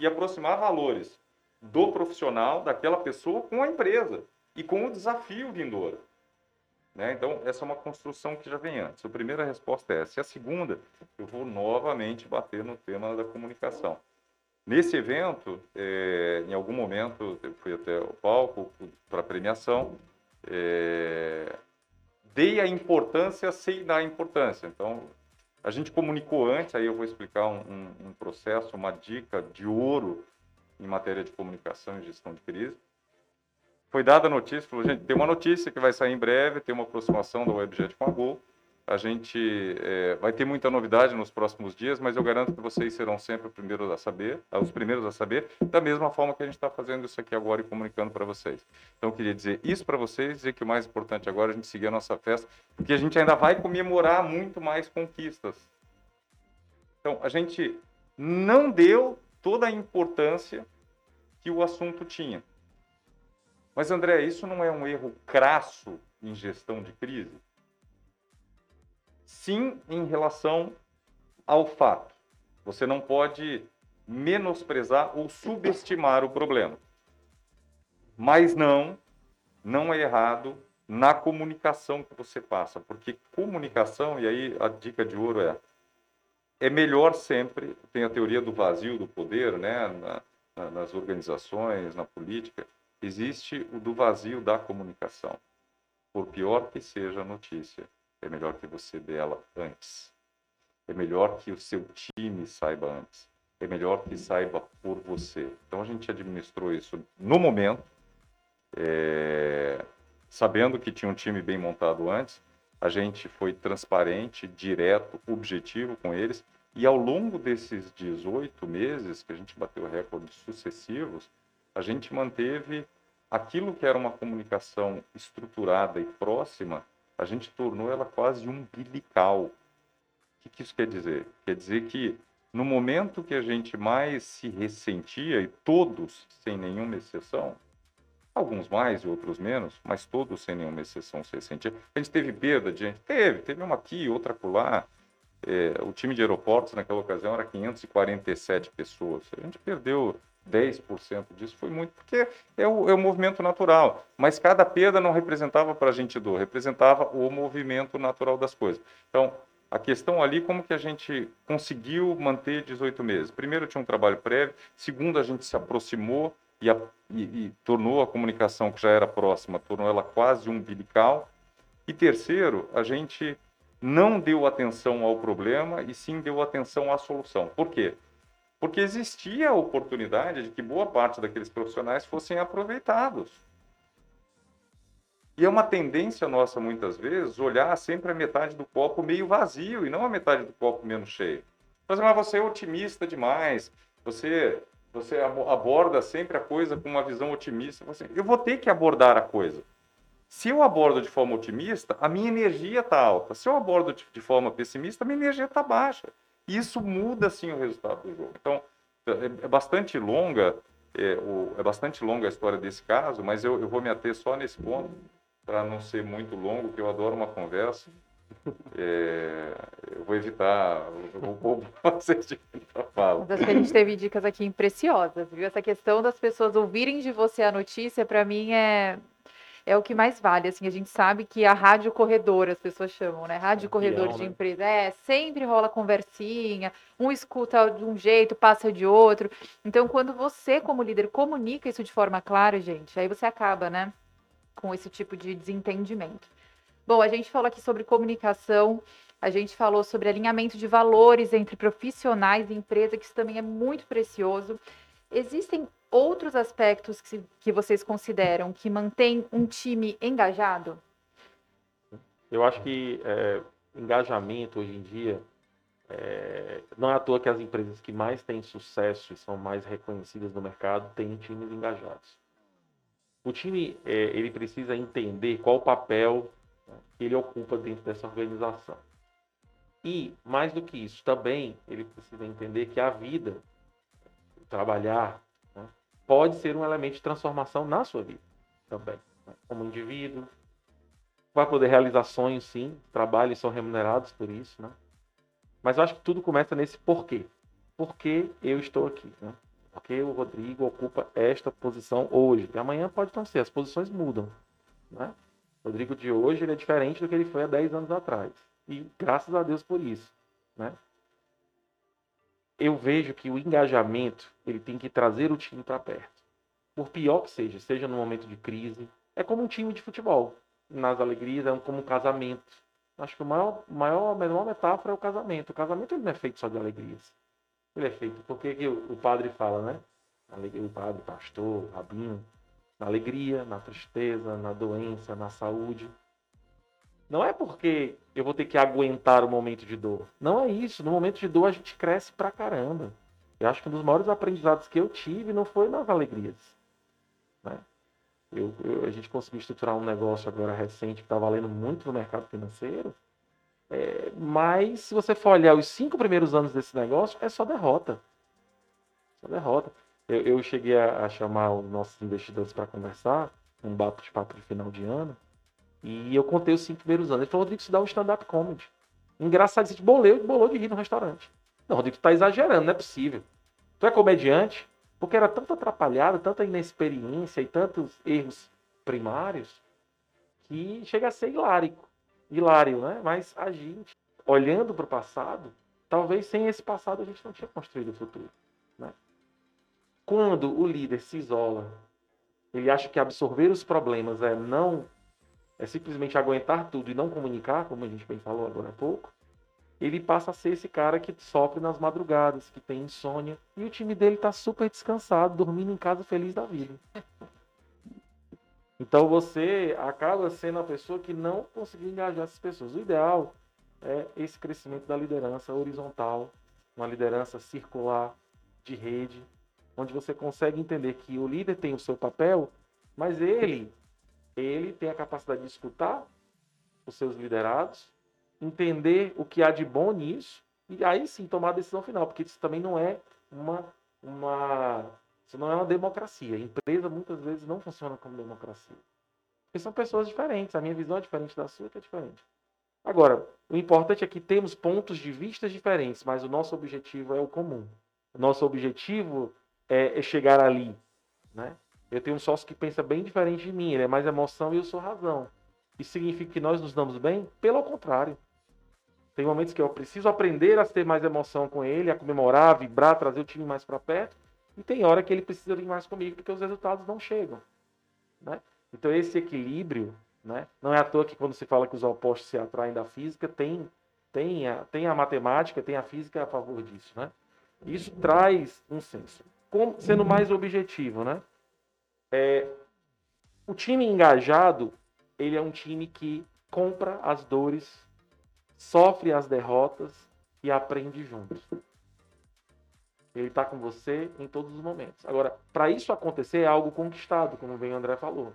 e aproximar valores do profissional, daquela pessoa, com a empresa e com o desafio vindouro, né? Então, essa é uma construção que já vem antes. A primeira resposta é essa. E a segunda, eu vou novamente bater no tema da comunicação. Nesse evento, é, em algum momento, eu fui até o palco para a premiação, é, dei a importância sem dar importância. Então, a gente comunicou antes, aí eu vou explicar um, um, um processo, uma dica de ouro em matéria de comunicação e gestão de crise. Foi dada a notícia, falou, gente, tem uma notícia que vai sair em breve, tem uma aproximação da Webjet com a Gol, a gente é, vai ter muita novidade nos próximos dias, mas eu garanto que vocês serão sempre os primeiros a saber, os primeiros a saber, da mesma forma que a gente está fazendo isso aqui agora e comunicando para vocês. Então, eu queria dizer isso para vocês, dizer que o mais importante agora é a gente seguir a nossa festa, porque a gente ainda vai comemorar muito mais conquistas. Então, a gente não deu toda a importância que o assunto tinha. Mas, André, isso não é um erro crasso em gestão de crise? Sim, em relação ao fato. Você não pode menosprezar ou subestimar o problema. Mas não, não é errado na comunicação que você passa. Porque comunicação, e aí a dica de ouro é, é melhor sempre, tem a teoria do vazio do poder, né, na, na, nas organizações, na política, existe o do vazio da comunicação. Por pior que seja a notícia, é melhor que você dê ela antes. É melhor que o seu time saiba antes. É melhor que saiba por você. Então, a gente administrou isso no momento, é... sabendo que tinha um time bem montado antes. A gente foi transparente, direto, objetivo com eles. E ao longo desses dezoito meses, que a gente bateu recordes sucessivos, a gente manteve aquilo que era uma comunicação estruturada e próxima, a gente tornou ela quase umbilical. O que, que isso quer dizer? Quer dizer que no momento que a gente mais se ressentia, e todos, sem nenhuma exceção, alguns mais e outros menos, mas todos, sem nenhuma exceção, se ressentiam. A gente teve perda de gente? Teve, teve uma aqui, outra acolá. É, o time de aeroportos naquela ocasião era quinhentas e quarenta e sete pessoas. A gente perdeu dez por cento disso, foi muito, porque é o, é o movimento natural. Mas cada perda não representava para a gente dor, representava o movimento natural das coisas. Então, A questão ali, como que a gente conseguiu manter dezoito meses? Primeiro, tinha um trabalho prévio. Segundo, a gente se aproximou e, a, e, e tornou a comunicação, que já era próxima, tornou ela quase umbilical. E terceiro, a gente não deu atenção ao problema e sim deu atenção à solução. Por quê? Porque existia a oportunidade de que boa parte daqueles profissionais fossem aproveitados. E é uma tendência nossa, muitas vezes, olhar sempre a metade do copo meio vazio e não a metade do copo menos cheio. Mas você é otimista demais, você, você aborda sempre a coisa com uma visão otimista. Você, eu vou ter que abordar a coisa. Se eu abordo de forma otimista, a minha energia está alta. Se eu abordo de, de forma pessimista, a minha energia está baixa. E isso muda, sim, o resultado do jogo. Então, é, é bastante longa, é, o, é bastante longa a história desse caso, mas eu, eu vou me ater só nesse ponto, para não ser muito longo, que eu adoro uma conversa. É, eu vou evitar, eu vou roubar vocês de quem tá falando. Mas acho que a gente teve dicas aqui preciosas, viu? Essa questão das pessoas ouvirem de você a notícia, para mim, é... é o que mais vale, assim, a gente sabe que a rádio corredor, as pessoas chamam, né? Rádio corredor de empresa, é, sempre rola conversinha, um escuta de um jeito, passa de outro. Então, quando você, como líder, comunica isso de forma clara, gente, aí você acaba, né, com esse tipo de desentendimento. Bom, a gente falou aqui sobre comunicação, a gente falou sobre alinhamento de valores entre profissionais e empresa, que isso também é muito precioso. Existem outros aspectos que, que vocês consideram que mantém um time engajado? Eu acho que é, engajamento hoje em dia, é, não é à toa que as empresas que mais têm sucesso e são mais reconhecidas no mercado têm times engajados. O time, é, ele precisa entender qual o papel que ele ocupa dentro dessa organização. E, mais do que isso, também ele precisa entender que a vida, trabalhar, pode ser um elemento de transformação na sua vida também, né? Como indivíduo. Vai poder realizar sonhos, sim, trabalhos são remunerados por isso, né? Mas eu acho que tudo começa nesse porquê. Por que eu estou aqui, né? Por que o Rodrigo ocupa esta posição hoje? E amanhã pode não ser, as posições mudam, né? O Rodrigo de hoje, ele é diferente do que ele foi há dez anos atrás. E graças a Deus por isso, né? Eu vejo que o engajamento, ele tem que trazer o time para perto. Por pior que seja, seja no momento de crise, é como um time de futebol. Nas alegrias, é como um casamento. Acho que a maior, maior, menor metáfora é o casamento. O casamento, ele não é feito só de alegrias. Ele é feito, porque que o, o padre fala, né? O padre, o pastor, o rabino. Na alegria, na tristeza, na doença, na saúde. Não é porque eu vou ter que aguentar o momento de dor. Não é isso. No momento de dor, a gente cresce pra caramba. Eu acho que um dos maiores aprendizados que eu tive não foi nas alegrias, né? Eu, eu, a gente conseguiu estruturar um negócio agora recente que está valendo muito no mercado financeiro. É, mas se você for olhar os cinco primeiros anos desse negócio, é só derrota. Só derrota. Eu, eu cheguei a, a chamar os nossos investidores para conversar, um bate de papo de final de ano. E eu contei os cinco primeiros anos. Ele falou, Rodrigo, isso dá um stand-up comedy. Engraçado, a gente boleu, bolou de rir no restaurante. Não, Rodrigo, tu tá exagerando, não é possível. Tu é comediante? Porque era tanta atrapalhada, tanta inexperiência e tantos erros primários que chega a ser hilárico. Hilário, né? Mas a gente, olhando para o passado, talvez sem esse passado a gente não tinha construído o futuro, né? Quando o líder se isola, ele acha que absorver os problemas é não... é simplesmente aguentar tudo e não comunicar, como a gente bem falou agora há pouco, ele passa a ser esse cara que sofre nas madrugadas, que tem insônia, e o time dele está super descansado, dormindo em casa feliz da vida. Então você acaba sendo a pessoa que não conseguiu engajar essas pessoas. O ideal é esse crescimento da liderança horizontal, uma liderança circular, de rede, onde você consegue entender que o líder tem o seu papel, mas ele... ele tem a capacidade de escutar os seus liderados, entender o que há de bom nisso, e aí sim tomar a decisão final, porque isso também não é uma, uma, isso não é uma democracia. A empresa muitas vezes não funciona como democracia. Porque são pessoas diferentes, a minha visão é diferente da sua, que é diferente. Agora, o importante é que temos pontos de vista diferentes, mas o nosso objetivo é o comum. O nosso objetivo é, é chegar ali, né? Eu tenho um sócio que pensa bem diferente de mim, ele é mais emoção e eu sou razão. Isso significa que nós nos damos bem? Pelo contrário. Tem momentos que eu preciso aprender a ter mais emoção com ele, a comemorar, a vibrar, trazer o time mais para perto. E tem hora que ele precisa vir mais comigo, porque os resultados não chegam, né? Então, esse equilíbrio, né? Não é à toa que quando se fala que os opostos se atraem da física, tem, tem, a, tem a matemática, tem a física a favor disso, né? Isso traz um senso. Como, sendo mais objetivo, né? É, o time engajado, ele é um time que compra as dores, sofre as derrotas e aprende juntos. Ele está com você em todos os momentos. Agora, para isso acontecer, é algo conquistado, como bem o André falou.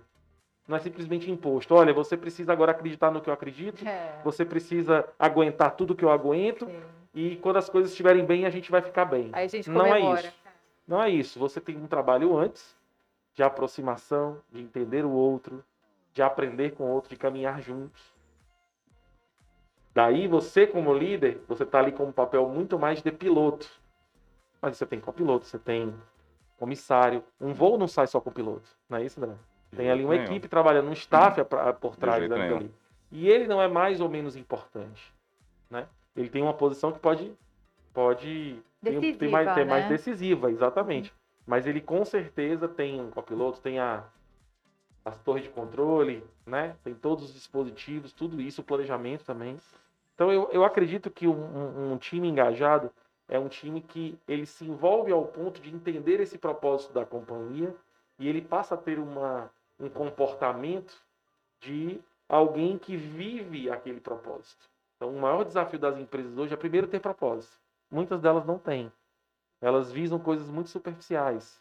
Não é simplesmente imposto. Olha, você precisa agora acreditar no que eu acredito, é. Você precisa aguentar tudo que eu aguento, sim. E quando as coisas estiverem bem, a gente vai ficar bem. Aí a gente não comemora. É isso. Não é isso. Você tem um trabalho antes de aproximação, de entender o outro, de aprender com o outro, de caminhar juntos. Daí você, como líder, você está ali com um papel muito mais de piloto. Mas você tem copiloto, você tem comissário. Um voo não sai só com o piloto. Não é isso, André? Tem ali uma nenhum. Equipe trabalhando, um staff por trás daquilo ali. E ele não é mais ou menos importante, né? Ele tem uma posição que pode, pode decisiva, ter, mais, ter né? mais decisiva, exatamente. Hum. Mas ele com certeza tem um copiloto, tem a, as torres de controle, né? Tem todos os dispositivos, tudo isso, o planejamento também. Então, eu, eu acredito que um, um, um time engajado é um time que ele se envolve ao ponto de entender esse propósito da companhia e ele passa a ter uma, um comportamento de alguém que vive aquele propósito. Então, o maior desafio das empresas hoje é, primeiro, ter propósito. Muitas delas não têm. Elas visam coisas muito superficiais,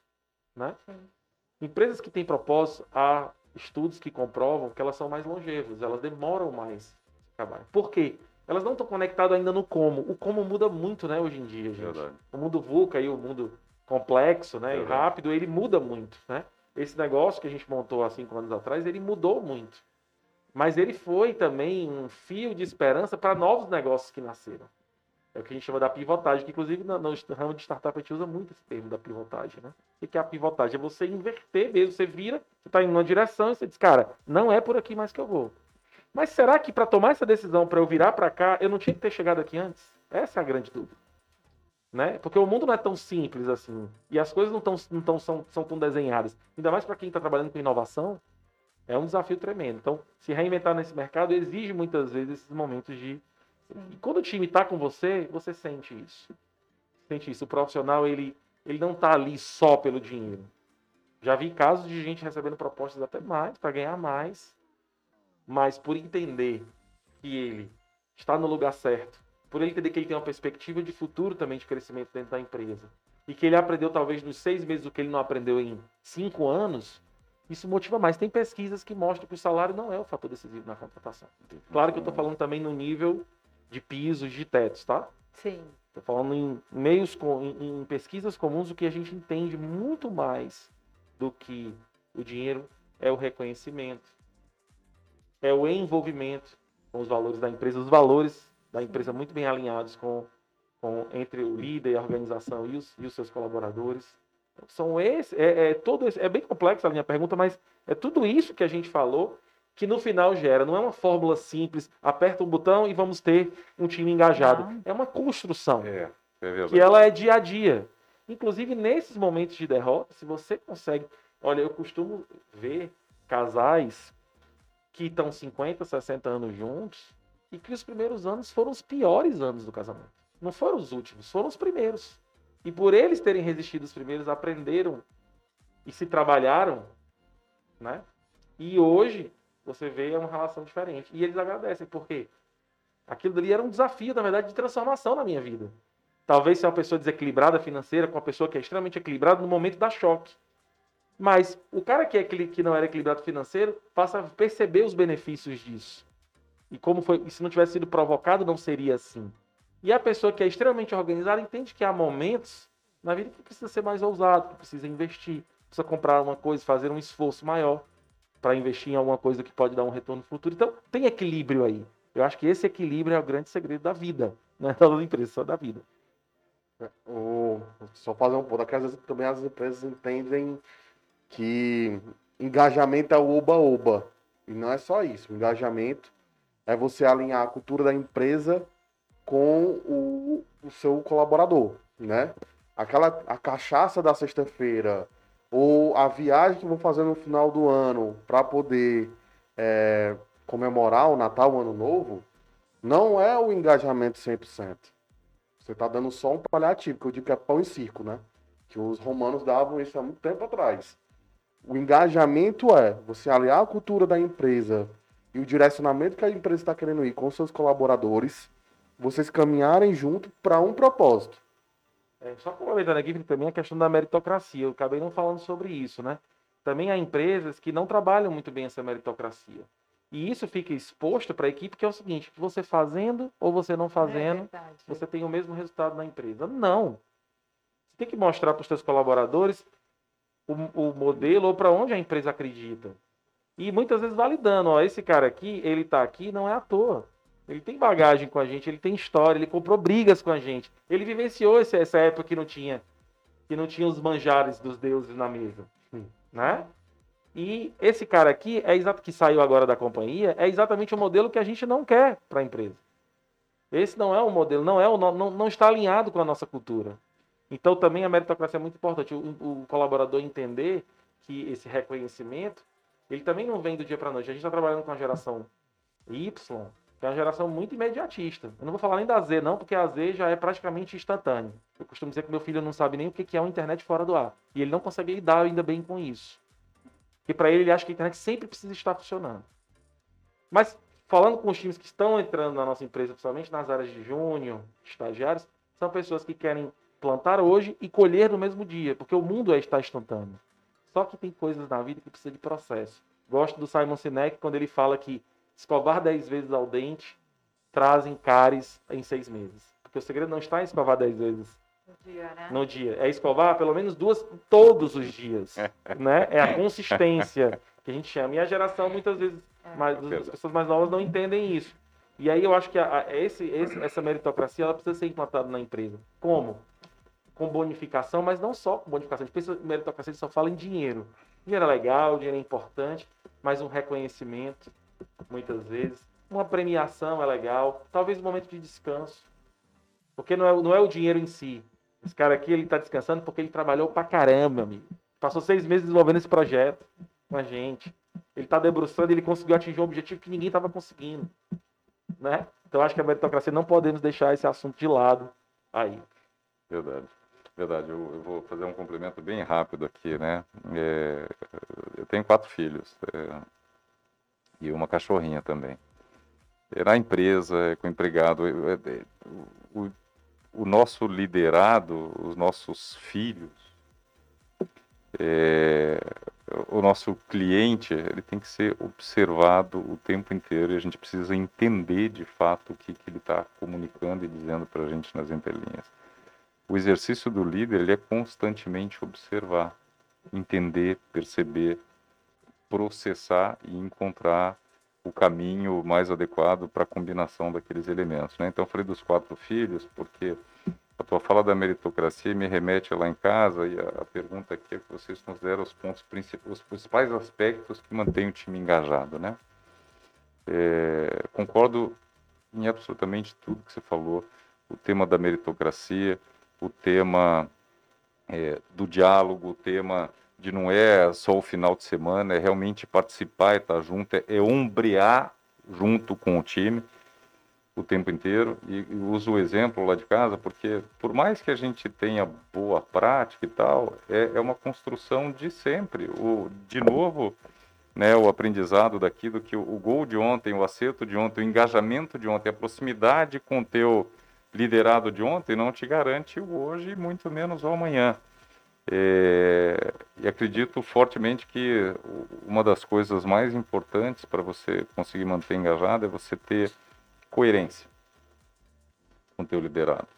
né? Sim. Empresas que têm propósito, há estudos que comprovam que elas são mais longevas, elas demoram mais a acabar. Por quê? Elas não estão conectadas ainda no como. O como muda muito, né, hoje em dia, gente. Verdade. O mundo VUCA e o mundo complexo, né, e rápido, ele muda muito, né? Esse negócio que a gente montou há cinco anos atrás, ele mudou muito. Mas ele foi também um fio de esperança para novos negócios que nasceram. É o que a gente chama da pivotagem, que inclusive no, no ramo de startup a gente usa muito esse termo da pivotagem, né? O que é a pivotagem? É você inverter mesmo, você vira, você está indo numa direção e você diz, cara, não é por aqui mais que eu vou. Mas será que para tomar essa decisão, para eu virar para cá, eu não tinha que ter chegado aqui antes? Essa é a grande dúvida, né? Porque o mundo não é tão simples assim, e as coisas não, tão, não tão, são, são tão desenhadas. Ainda mais para quem está trabalhando com inovação, é um desafio tremendo. Então, se reinventar nesse mercado exige muitas vezes esses momentos de... E quando o time está com você, você sente isso. Sente isso. O profissional, ele, ele não está ali só pelo dinheiro. Já vi casos de gente recebendo propostas até mais, para ganhar mais, mas por entender que ele está no lugar certo, por ele entender que ele tem uma perspectiva de futuro também de crescimento dentro da empresa, e que ele aprendeu talvez nos seis meses o que ele não aprendeu em cinco anos, isso motiva mais. Tem pesquisas que mostram que o salário não é o fator decisivo na contratação. Claro que eu estou falando também no nível de pisos, de tetos, tá? Sim. Estou falando em meios, em, em pesquisas comuns, o que a gente entende muito mais do que o dinheiro é o reconhecimento, é o envolvimento com os valores da empresa, os valores da empresa muito bem alinhados com, com entre o líder, a organização e os, e os seus colaboradores. Então, são esse, é, é todo esse, é bem complexa a minha pergunta, mas é tudo isso que a gente falou que no final gera, não é uma fórmula simples, aperta um botão e vamos ter um time engajado. Não. É uma construção, é, é verdade. Que ela é dia a dia. Inclusive, nesses momentos de derrota, se você consegue... Olha, eu costumo ver casais que estão cinquenta, sessenta anos juntos e que os primeiros anos foram os piores anos do casamento. Não foram os últimos, foram os primeiros. E por eles terem resistido os primeiros, aprenderam e se trabalharam, né? E hoje... Você vê, é uma relação diferente. E eles agradecem, porque aquilo dali era um desafio, na verdade, de transformação na minha vida. Talvez ser uma pessoa desequilibrada financeira com uma pessoa que é extremamente equilibrada no momento dá choque. Mas o cara que, é, que não era equilibrado financeiro passa a perceber os benefícios disso. E como foi, e se não tivesse sido provocado, não seria assim. E a pessoa que é extremamente organizada entende que há momentos na vida que precisa ser mais ousado, que precisa investir, precisa comprar uma coisa, fazer um esforço maior para investir em alguma coisa que pode dar um retorno no futuro. Então, tem equilíbrio aí. Eu acho que esse equilíbrio é o grande segredo da vida. Não é da empresa, só da vida. É, o... Só fazer um ponto. Porque, às vezes, também as empresas entendem que engajamento é o oba-oba. E não é só isso. O engajamento é você alinhar a cultura da empresa com o, o seu colaborador, né? Aquela, a cachaça da sexta-feira ou a viagem que vão fazer no final do ano para poder é, comemorar o Natal, o Ano Novo, não é o engajamento cem por cento. Você está dando só um paliativo, que eu digo que é pão e circo, né? Que os romanos davam isso há muito tempo atrás. O engajamento é você aliar a cultura da empresa e o direcionamento que a empresa está querendo ir com seus colaboradores, vocês caminharem junto para um propósito. É, só complementando aqui, Felipe, também a questão da meritocracia. Eu acabei não falando sobre isso, né? Também há empresas que não trabalham muito bem essa meritocracia. E isso fica exposto para a equipe, que é o seguinte, você fazendo ou você não fazendo, é você tem o mesmo resultado na empresa. Não! Você tem que mostrar para os seus colaboradores o, o modelo ou para onde a empresa acredita. E muitas vezes validando, ó, esse cara aqui, ele tá aqui, não é à toa. Ele tem bagagem com a gente, ele tem história, ele comprou brigas com a gente. Ele vivenciou esse, essa época que não tinha, que não tinha os manjares dos deuses na mesa, né? E esse cara aqui, é exato, que saiu agora da companhia, é exatamente o modelo que a gente não quer para a empresa. Esse não é o modelo, não, é o, não, não está alinhado com a nossa cultura. Então também a meritocracia é muito importante. O, o colaborador entender que esse reconhecimento, ele também não vem do dia para a noite. A gente está trabalhando com a geração Y, que é uma geração muito imediatista. Eu não vou falar nem da Z, não, porque a Z já é praticamente instantânea. Eu costumo dizer que meu filho não sabe nem o que é uma internet fora do ar. E ele não consegue lidar ainda bem com isso. Porque para ele, ele acha que a internet sempre precisa estar funcionando. Mas, falando com os times que estão entrando na nossa empresa, principalmente nas áreas de júnior, estagiários, são pessoas que querem plantar hoje e colher no mesmo dia, porque o mundo está instantâneo. Só que tem coisas na vida que precisa de processo. Gosto do Simon Sinek quando ele fala que escovar dez vezes ao dente trazem cáries em seis meses. Porque o segredo não está em escovar dez vezes no dia, né? No dia. É escovar pelo menos duas todos os dias. Né? É a consistência que a gente chama. E a geração, muitas vezes, é. mais, as pessoas mais novas não entendem isso. E aí eu acho que a, a, esse, esse, essa meritocracia ela precisa ser implantada na empresa. Como? Com bonificação, mas não só com bonificação. A gente pensa em meritocracia, a gente só fala em dinheiro. Dinheiro é legal, dinheiro é importante, mas um reconhecimento, muitas vezes. Uma premiação é legal, talvez um momento de descanso. Porque não é, não é o dinheiro em si. Esse cara aqui, ele tá descansando porque ele trabalhou pra caramba, meu amigo. Passou seis meses desenvolvendo esse projeto com a gente. Ele tá debruçando, ele conseguiu atingir um objetivo que ninguém tava conseguindo, né? Então, acho que a meritocracia, não podemos deixar esse assunto de lado aí. Verdade. Verdade. Eu, eu vou fazer um complemento bem rápido aqui, né? É, eu tenho quatro filhos. É, e uma cachorrinha também. É, na empresa, é, com o empregado... É, é, o, O nosso liderado, os nossos filhos, é, o nosso cliente, ele tem que ser observado o tempo inteiro e a gente precisa entender de fato o que, que ele está comunicando e dizendo para a gente nas entrelinhas. O exercício do líder, ele é constantemente observar, entender, perceber, processar e encontrar o caminho mais adequado para a combinação daqueles elementos, né? Então, eu falei dos quatro filhos, porque a tua fala da meritocracia me remete lá em casa, e a, a pergunta aqui é que vocês consideram os pontos principais, os principais aspectos que mantêm o time engajado, né? É, concordo em absolutamente tudo que você falou, o tema da meritocracia, o tema é, do diálogo, o tema... de não é só o final de semana, é realmente participar e estar junto, é, é ombrear junto com o time o tempo inteiro. E, e uso o exemplo lá de casa, porque por mais que a gente tenha boa prática e tal, é, é uma construção de sempre. O, de novo, né, o aprendizado daquilo que o, o gol de ontem, o acerto de ontem, o engajamento de ontem, a proximidade com o teu liderado de ontem não te garante o hoje, muito menos o amanhã. É, e acredito fortemente que uma das coisas mais importantes para você conseguir manter engajado é você ter coerência com o teu liderado.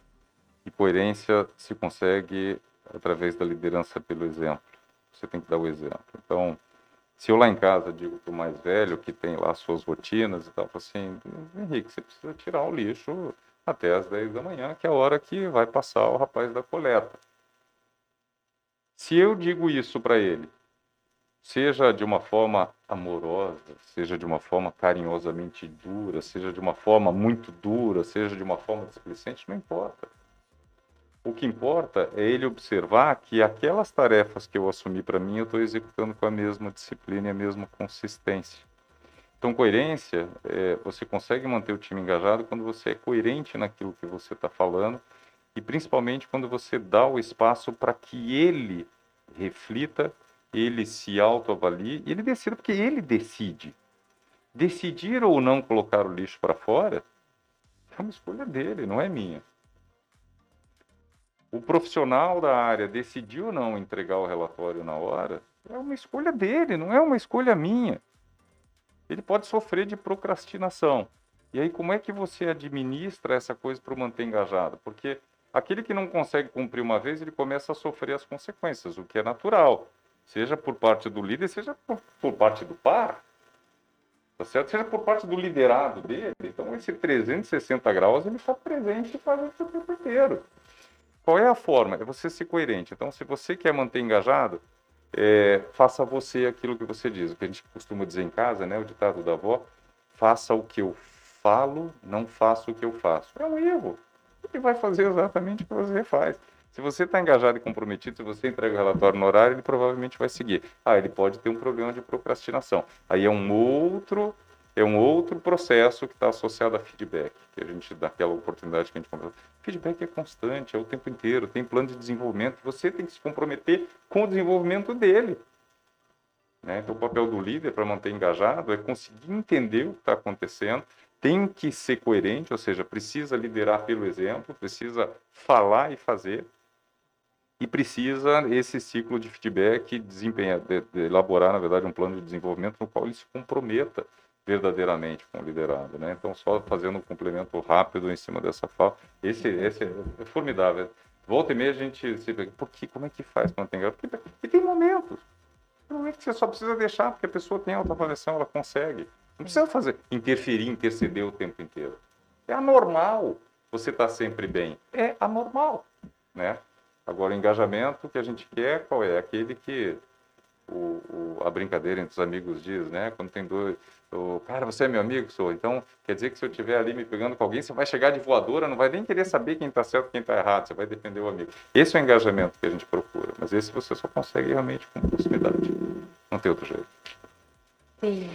E coerência se consegue através da liderança pelo exemplo. Você tem que dar o exemplo. Então, se eu lá em casa digo para o mais velho, que tem lá suas rotinas e tal, assim, Henrique, você precisa tirar o lixo até as dez da manhã, que é a hora que vai passar o rapaz da coleta. Se eu digo isso para ele, seja de uma forma amorosa, seja de uma forma carinhosamente dura, seja de uma forma muito dura, seja de uma forma displicente, não importa. O que importa é ele observar que aquelas tarefas que eu assumi para mim, eu estou executando com a mesma disciplina e a mesma consistência. Então, coerência, é, você consegue manter o time engajado quando você é coerente naquilo que você está falando e, principalmente, quando você dá o espaço para que ele reflita, ele se autoavalie e ele decida, porque ele decide. Decidir ou não colocar o lixo para fora é uma escolha dele, não é minha. O profissional da área decidir ou não entregar o relatório na hora é uma escolha dele, não é uma escolha minha. Ele pode sofrer de procrastinação. E aí, como é que você administra essa coisa para o manter engajado? Porque aquele que não consegue cumprir uma vez, ele começa a sofrer as consequências, o que é natural. Seja por parte do líder, seja por, por parte do par, tá certo? Seja por parte do liderado dele. Então, esse trezentos e sessenta graus, ele está presente e faz o seu tempo inteiro. Qual é a forma? É você ser coerente. Então, se você quer manter engajado, É, faça você aquilo que você diz, o que a gente costuma dizer em casa, né, o ditado da avó, faça o que eu falo, não faça o que eu faço. É um erro, ele vai fazer exatamente o que você faz. Se você está engajado e comprometido, se você entrega o relatório no horário, ele provavelmente vai seguir. Ah, ele pode ter um problema de procrastinação. Aí é um outro, é um outro processo que está associado a feedback, que a gente dá aquela oportunidade que a gente conversa. Feedback é constante, é o tempo inteiro, tem plano de desenvolvimento, você tem que se comprometer com o desenvolvimento dele. Né? Então, o papel do líder para manter engajado é conseguir entender o que está acontecendo, tem que ser coerente, ou seja, precisa liderar pelo exemplo, precisa falar e fazer, e precisa esse ciclo de feedback desempenhar, de, de elaborar, na verdade, um plano de desenvolvimento no qual ele se comprometa verdadeiramente com o liderado, né? Então, só fazendo um complemento rápido em cima dessa fala, esse, esse é formidável. Volta e meia a gente se pergunta, por que, como é que faz quando tem engajamento? Porque, e tem momentos, tem momentos que você só precisa deixar, porque a pessoa tem autoavaliação, ela consegue. Não precisa fazer, interferir, interceder o tempo inteiro. É anormal você estar sempre bem, é anormal, né? Agora, o engajamento que a gente quer, qual é? Aquele que... O, o, a brincadeira entre os amigos diz, né? Quando tem dois, o, cara, você é meu amigo, sou. Então, quer dizer que se eu estiver ali me pegando com alguém, você vai chegar de voadora, não vai nem querer saber quem está certo e quem está errado, você vai defender o amigo. Esse é o engajamento que a gente procura, mas esse você só consegue realmente com proximidade. Não tem outro jeito. Sim.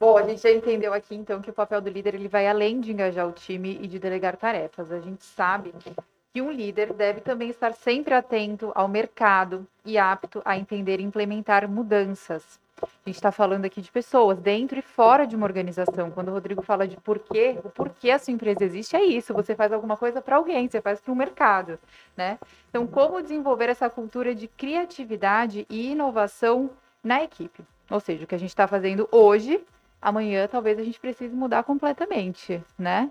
Bom, a gente já entendeu aqui, então, que o papel do líder ele vai além de engajar o time e de delegar tarefas. A gente sabe que... que um líder deve também estar sempre atento ao mercado e apto a entender e implementar mudanças. A gente está falando aqui de pessoas dentro e fora de uma organização. Quando o Rodrigo fala de porquê, o porquê a sua empresa existe é isso. Você faz alguma coisa para alguém, você faz para o mercado, né? Então, como desenvolver essa cultura de criatividade e inovação na equipe? Ou seja, o que a gente está fazendo hoje, amanhã talvez a gente precise mudar completamente, né?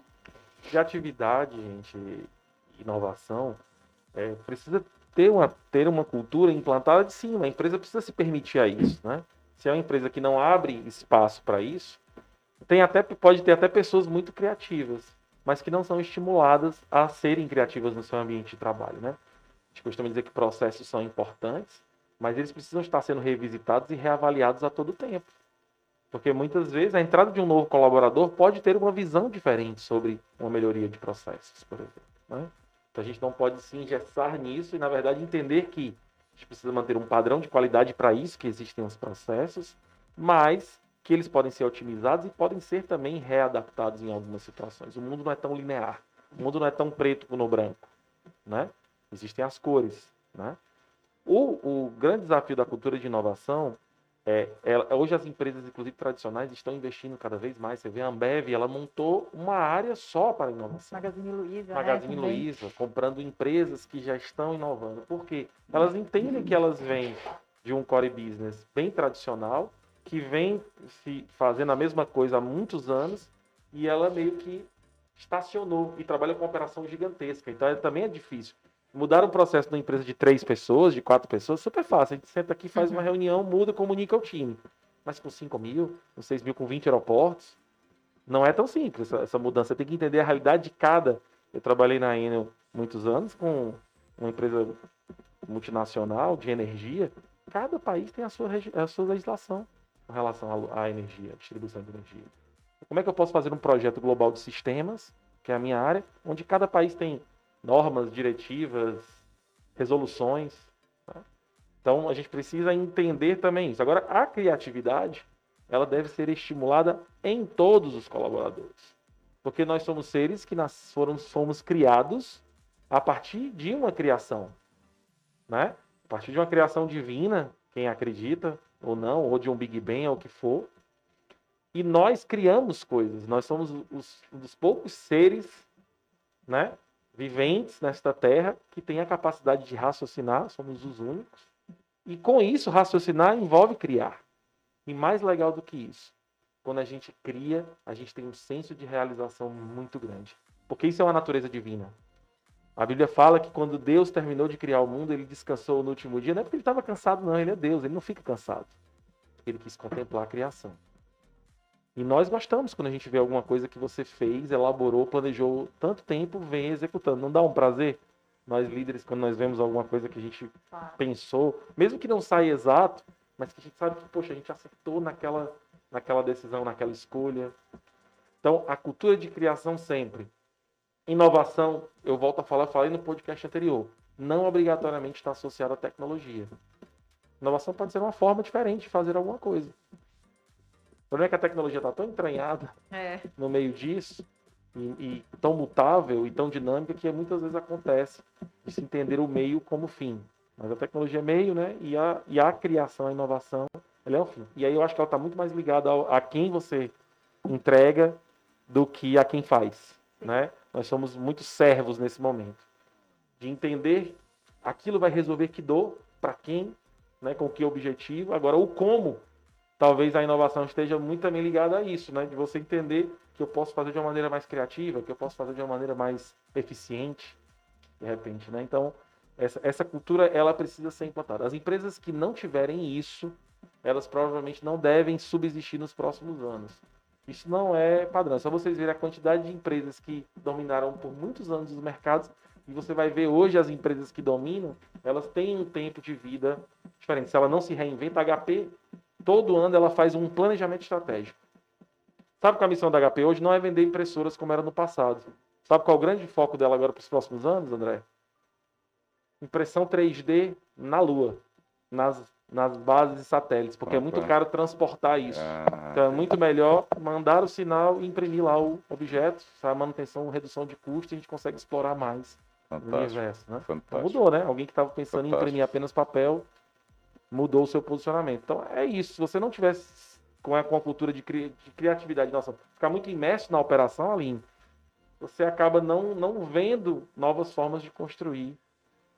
Criatividade, gente... inovação, é, precisa ter uma, ter uma cultura implantada de cima. A empresa precisa se permitir a isso, né? Se é uma empresa que não abre espaço para isso, tem até, pode ter até pessoas muito criativas, mas que não são estimuladas a serem criativas no seu ambiente de trabalho, né? A gente costuma dizer que processos são importantes, mas eles precisam estar sendo revisitados e reavaliados a todo tempo. Porque muitas vezes a entrada de um novo colaborador pode ter uma visão diferente sobre uma melhoria de processos, por exemplo, né? Então, a gente não pode se engessar nisso e, na verdade, entender que a gente precisa manter um padrão de qualidade para isso, que existem os processos, mas que eles podem ser otimizados e podem ser também readaptados em algumas situações. O mundo não é tão linear, o mundo não é tão preto como branco, né? Existem as cores, né? O, o grande desafio da cultura de inovação é, é... Hoje as empresas, inclusive tradicionais, estão investindo cada vez mais. Você vê a Ambev, ela montou uma área só para inovação. Magazine Luiza. Magazine né, Luiza, comprando empresas que já estão inovando. Por quê? Elas entendem que elas vêm de um core business bem tradicional, que vem se fazendo a mesma coisa há muitos anos, e ela meio que estacionou e trabalha com uma operação gigantesca. Então, também é difícil. Mudar um processo de uma empresa de três pessoas, de quatro pessoas, super fácil. A gente senta aqui, faz uma reunião, muda, comunica ao time. Mas com cinco mil, com seis mil, com vinte aeroportos, não é tão simples essa, essa mudança. Tem que entender a realidade de cada. Eu trabalhei na Enel muitos anos com uma empresa multinacional de energia. cada país tem a sua, a sua legislação com relação à energia, à distribuição de energia. Como é que eu posso fazer um projeto global de sistemas, que é a minha área, onde cada país tem normas, diretivas, resoluções, tá? Então, a gente precisa entender também isso. Agora, a criatividade, ela deve ser estimulada em todos os colaboradores. Porque nós somos seres que nós foram, somos criados a partir de uma criação, né? A partir de uma criação divina, quem acredita ou não, ou de um Big Bang, ou o que for. E nós criamos coisas. Nós somos os, os poucos seres, né, viventes nesta terra que tem a capacidade de raciocinar. Somos os únicos. E com isso, raciocinar envolve criar. E mais legal do que isso, quando a gente cria, a gente tem um senso de realização muito grande. Porque isso é uma natureza divina. A Bíblia fala que quando Deus terminou de criar o mundo, ele descansou no último dia. Não é porque ele estava cansado, não. Ele é Deus, ele não fica cansado. Ele quis contemplar a criação. E nós gostamos quando a gente vê alguma coisa que você fez, elaborou, planejou tanto tempo, vem executando. Não dá um prazer? Nós líderes, quando nós vemos alguma coisa que a gente ah. pensou, mesmo que não saia exato, mas que a gente sabe que, poxa, a gente acertou naquela, naquela decisão, naquela escolha. Então, a cultura de criação sempre. Inovação, eu volto a falar, falei no podcast anterior, não obrigatoriamente está associada à tecnologia. Inovação pode ser uma forma diferente de fazer alguma coisa. O problema é que a tecnologia está tão entranhada é. no meio disso, e, e tão mutável e tão dinâmica, que muitas vezes acontece de se entender o meio como fim. Mas a tecnologia é meio, né? E a, e a criação, a inovação, ela é um fim. E aí eu acho que ela está muito mais ligada ao, a quem você entrega do que a quem faz, né? Nós somos muito servos nesse momento. De entender aquilo vai resolver que dor, para quem, né? Com que objetivo. Agora, o como... Talvez a inovação esteja muito também ligada a isso, né? De você entender que eu posso fazer de uma maneira mais criativa, que eu posso fazer de uma maneira mais eficiente, de repente, né? Então, essa, essa cultura, ela precisa ser implantada. As empresas que não tiverem isso, elas provavelmente não devem subsistir nos próximos anos. Isso não é padrão. Só vocês verem a quantidade de empresas que dominaram por muitos anos os mercados, e você vai ver hoje as empresas que dominam, elas têm um tempo de vida diferente. Se ela não se reinventa, a H P... Todo ano ela faz um planejamento estratégico. Sabe que a missão da H P hoje não é vender impressoras como era no passado. Sabe qual é o grande foco dela agora para os próximos anos, André? Impressão três D na Lua, nas, nas bases de satélites, porque Opa. é muito caro transportar isso. Ah. Então é muito melhor mandar o sinal e imprimir lá o objeto, a manutenção, redução de custo, e a gente consegue explorar mais Fantástico. o universo. Né? Então, mudou, né? Alguém que estava pensando Fantástico. em imprimir apenas papel... mudou o seu posicionamento. Então, é isso. Se você não tivesse com a, com a cultura de, cri, de criatividade, nossa, ficar muito imerso na operação, Aline, você acaba não, não vendo novas formas de construir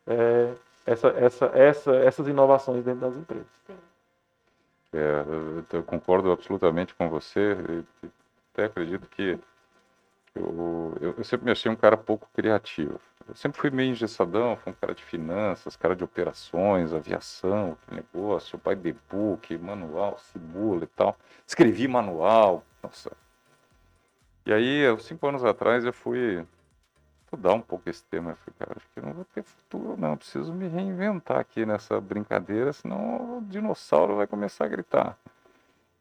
é, essa, essa, essa, essas inovações dentro das empresas. É, eu concordo absolutamente com você. Eu até acredito que eu, eu, eu sempre me achei um cara pouco criativo. Eu sempre fui meio engessadão, fui um cara de finanças, cara de operações, aviação, negócio, pai de book, manual, simula e tal. Escrevi manual, nossa. E aí, há cinco anos atrás, eu fui estudar um pouco esse tema. Eu falei, cara, acho que eu não vou ter futuro, não. Eu preciso me reinventar aqui nessa brincadeira, senão o dinossauro vai começar a gritar.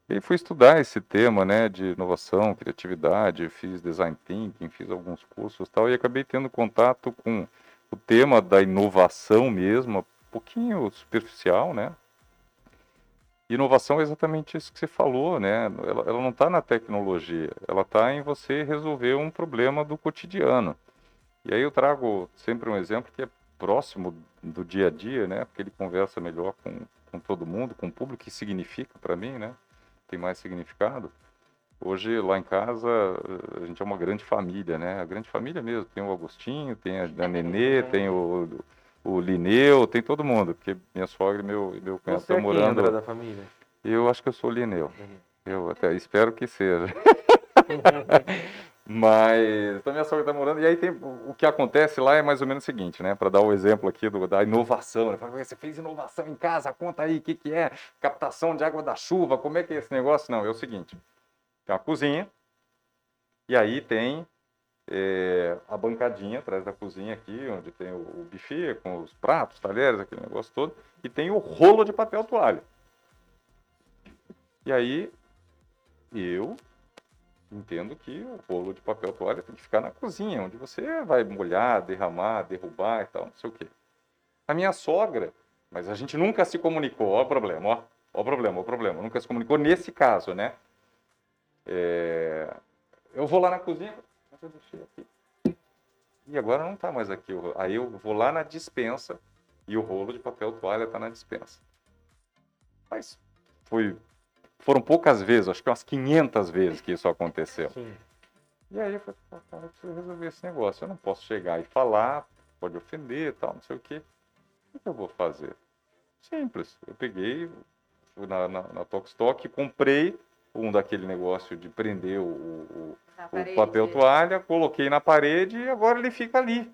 E aí fui estudar esse tema, né, de inovação, criatividade, fiz design thinking, fiz alguns cursos e tal, e acabei tendo contato com o tema da inovação mesmo, um pouquinho superficial, né? Inovação é exatamente isso que você falou, né? Ela, ela não está na tecnologia, ela está em você resolver um problema do cotidiano. E aí eu trago sempre um exemplo que é próximo do dia a dia, né? Porque ele conversa melhor com, com todo mundo, com o público, que significa para mim, né? Tem mais significado. Hoje, lá em casa, a gente é uma grande família, né? A grande família mesmo. Tem o Agostinho, tem a, a Nenê, tem o, o Lineu, tem todo mundo. Porque minha sogra e meu, meu cunhado estão morando... Você é quem da família? Eu acho que eu sou o Lineu. Eu até espero que seja. Mas então minha sogra está morando. E aí tem, o que acontece lá é mais ou menos o seguinte, né? Para dar o exemplo aqui do, da inovação, né? Você fez inovação em casa, conta aí o que, que é captação de água da chuva, como é que é esse negócio? Não, é o seguinte, tem uma cozinha e aí tem é, a bancadinha atrás da cozinha aqui, onde tem o, o buffet com os pratos, talheres, aquele negócio todo, e tem o rolo de papel toalha. E aí, eu entendo que o rolo de papel toalha tem que ficar na cozinha, onde você vai molhar, derramar, derrubar e tal, não sei o quê. A minha sogra, mas a gente nunca se comunicou, ó o problema, ó, ó o problema, ó o problema, nunca se comunicou nesse caso, né? É... Eu vou lá na cozinha, mas eu deixei aqui. E agora não está mais aqui. Aí eu vou lá na dispensa e o rolo de papel toalha está na dispensa. Mas foi... foram poucas vezes, acho que umas quinhentas vezes que isso aconteceu. Sim. E aí eu falei, ah, cara, eu preciso resolver esse negócio. Eu não posso chegar e falar, pode ofender e tal, não sei o quê. O que eu vou fazer? Simples. Eu peguei, fui na, na, na Tokstok, comprei um daquele negócio de prender o, o, o papel toalha, coloquei na parede e agora ele fica ali.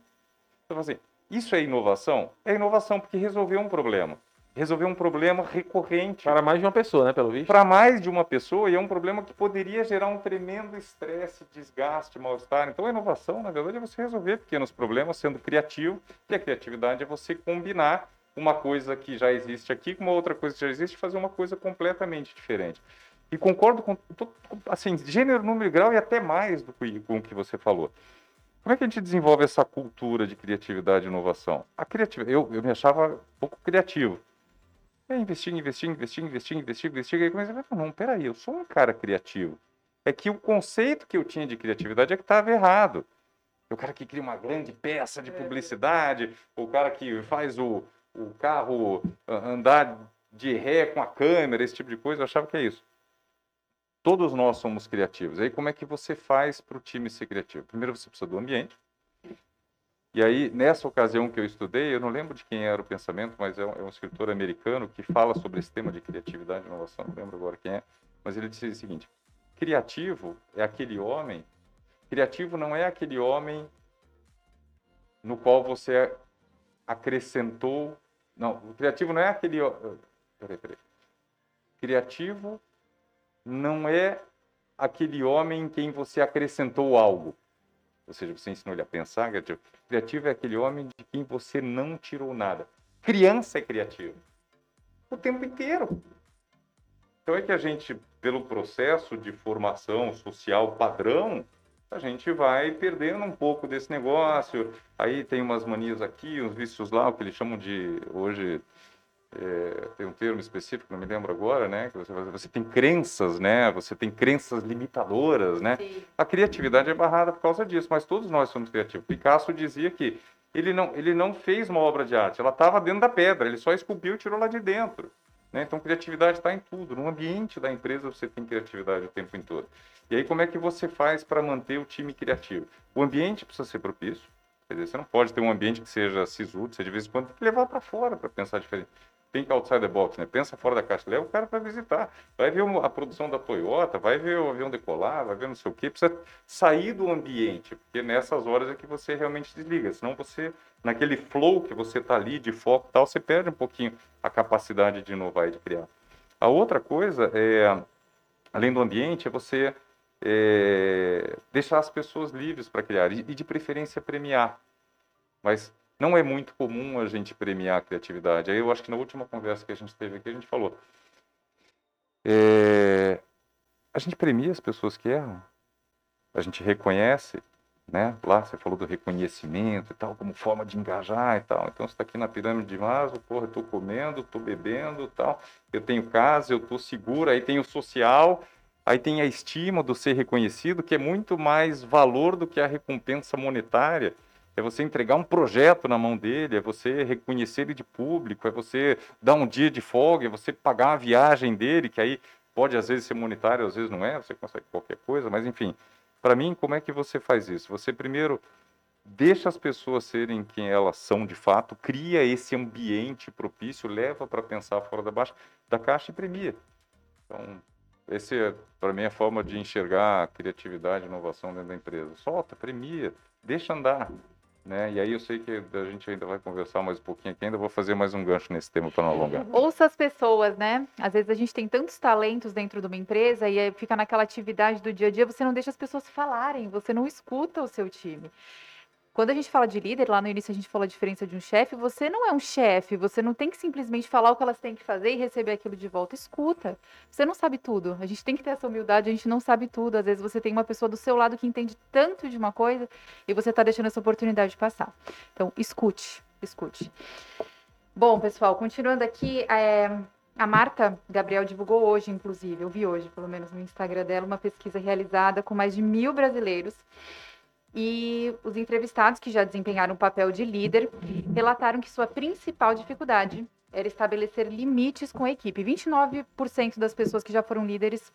Então, assim, isso é inovação? É inovação, porque resolveu um problema. Resolveu um problema recorrente. Para mais de uma pessoa, né, pelo visto? Para mais de uma pessoa, e é um problema que poderia gerar um tremendo estresse, desgaste, mal-estar. Então, a inovação, na verdade, é você resolver pequenos problemas, sendo criativo, e a criatividade é você combinar uma coisa que já existe aqui com uma outra coisa que já existe e fazer uma coisa completamente diferente. E concordo com, assim, gênero, número e grau e até mais do que, com o que você falou. Como é que a gente desenvolve essa cultura de criatividade e inovação? A criativa, eu, eu me achava pouco criativo. É investir, investir, investir, investir, investir, investir. Aí comecei a falar, não, peraí, eu sou um cara criativo. É que o conceito que eu tinha de criatividade é que estava errado. O cara que cria uma grande peça de publicidade, o cara que faz o, o carro andar de ré com a câmera, esse tipo de coisa, eu achava que é isso. Todos nós somos criativos. Aí como é que você faz para o time ser criativo? Primeiro você precisa do ambiente. E aí, nessa ocasião que eu estudei, eu não lembro de quem era o pensamento, mas é um, é um escritor americano que fala sobre esse tema de criatividade e inovação, não lembro agora quem é, mas ele disse o seguinte, criativo é aquele homem, criativo não é aquele homem no qual você acrescentou, não, criativo não é aquele, peraí, peraí, criativo não é aquele homem em quem você acrescentou algo. Ou seja, você ensinou ele a pensar, criativo. Criativo é aquele homem de quem você não tirou nada. Criança é criativo. O tempo inteiro. Então é que a gente, pelo processo de formação social padrão, a gente vai perdendo um pouco desse negócio. Aí tem umas manias aqui, uns vícios lá, o que eles chamam de, hoje, é, tem um termo específico, não me lembro agora, né? Que você, você tem crenças, né? Você tem crenças limitadoras, né? Sim. A criatividade é barrada por causa disso, mas todos nós somos criativos. Picasso dizia que ele não, ele não fez uma obra de arte, ela estava dentro da pedra, ele só esculpiu e tirou lá de dentro, né? Então, criatividade está em tudo. No ambiente da empresa, você tem criatividade o tempo todo. E aí, como é que você faz para manter o time criativo? O ambiente precisa ser propício. Quer dizer, você não pode ter um ambiente que seja sisudo, você de vez em quando tem que levar para fora para pensar diferente. Think outside the box, né? Pensa fora da caixa, leva o cara para visitar. Vai ver a produção da Toyota, vai ver o avião decolar, vai ver não sei o quê. Precisa sair do ambiente, porque nessas horas é que você realmente desliga. Senão você, naquele flow que você está ali, de foco e tal, você perde um pouquinho a capacidade de inovar e de criar. A outra coisa, é, além do ambiente, é você é, deixar as pessoas livres para criar e, de preferência, premiar. Mas... não é muito comum a gente premiar a criatividade. Aí eu acho que na última conversa que a gente teve aqui, a gente falou. É, a gente premia as pessoas que erram. A gente reconhece, né? Lá você falou do reconhecimento e tal, como forma de engajar e tal. Então você está aqui na pirâmide de Maslow, porra, eu estou comendo, estou bebendo e tal. Eu tenho casa, eu estou seguro, aí tem o social... Aí tem a estima do ser reconhecido, que é muito mais valor do que a recompensa monetária. É você entregar um projeto na mão dele, é você reconhecer ele de público, é você dar um dia de folga, é você pagar a viagem dele, que aí pode às vezes ser monetário, às vezes não é, você consegue qualquer coisa, mas enfim. Para mim, como é que você faz isso? Você primeiro deixa as pessoas serem quem elas são de fato, cria esse ambiente propício, leva para pensar fora da baixa, da caixa e premia. Então, essa é, para mim, a forma de enxergar a criatividade e inovação dentro da empresa. Solta, premia, deixa andar. Né? E aí eu sei que a gente ainda vai conversar mais um pouquinho aqui, ainda vou fazer mais um gancho nesse tema para não alongar. Ouça as pessoas, né? Às vezes a gente tem tantos talentos dentro de uma empresa e fica naquela atividade do dia a dia, você não deixa as pessoas falarem, você não escuta o seu time. Quando a gente fala de líder, lá no início a gente falou a diferença de um chefe, você não é um chefe, você não tem que simplesmente falar o que elas têm que fazer e receber aquilo de volta, escuta. Você não sabe tudo, a gente tem que ter essa humildade, a gente não sabe tudo, às vezes você tem uma pessoa do seu lado que entende tanto de uma coisa e você está deixando essa oportunidade de passar. Então, escute, escute. Bom, pessoal, continuando aqui, é... a Marta Gabriel divulgou hoje, inclusive, eu vi hoje, pelo menos no Instagram dela, uma pesquisa realizada com mais de mil brasileiros. E os entrevistados que já desempenharam o papel de líder relataram que sua principal dificuldade era estabelecer limites com a equipe. vinte e nove por cento das pessoas que já foram líderes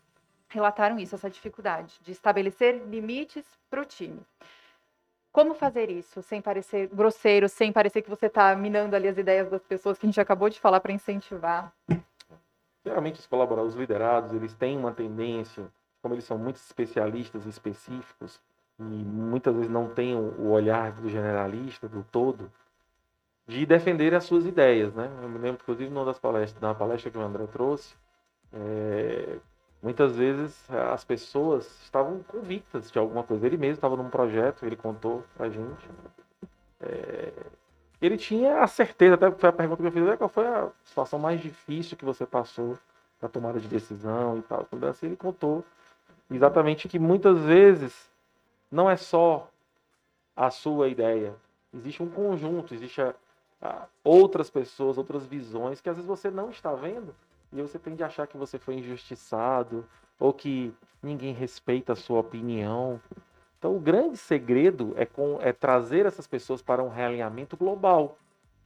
relataram isso, essa dificuldade de estabelecer limites para o time. Como fazer isso sem parecer grosseiro, sem parecer que você está minando ali as ideias das pessoas que a gente acabou de falar para incentivar? Geralmente os colaboradores, os liderados, eles têm uma tendência, como eles são muito especialistas específicos, e muitas vezes não tem o olhar do generalista, do todo, de defender as suas ideias, né? Eu me lembro, inclusive, numa das palestras, na palestra que o André trouxe, é, muitas vezes as pessoas estavam convictas de alguma coisa. Ele mesmo estava num projeto, ele contou pra gente. É, ele tinha a certeza, até foi a pergunta que eu fiz, qual foi a situação mais difícil que você passou na tomada de decisão e tal. Assim, ele contou exatamente que muitas vezes não é só a sua ideia. Existe um conjunto, existe a, a, outras pessoas, outras visões que às vezes você não está vendo e você tende a achar que você foi injustiçado ou que ninguém respeita a sua opinião. Então, o grande segredo é, com, é trazer essas pessoas para um realinhamento global.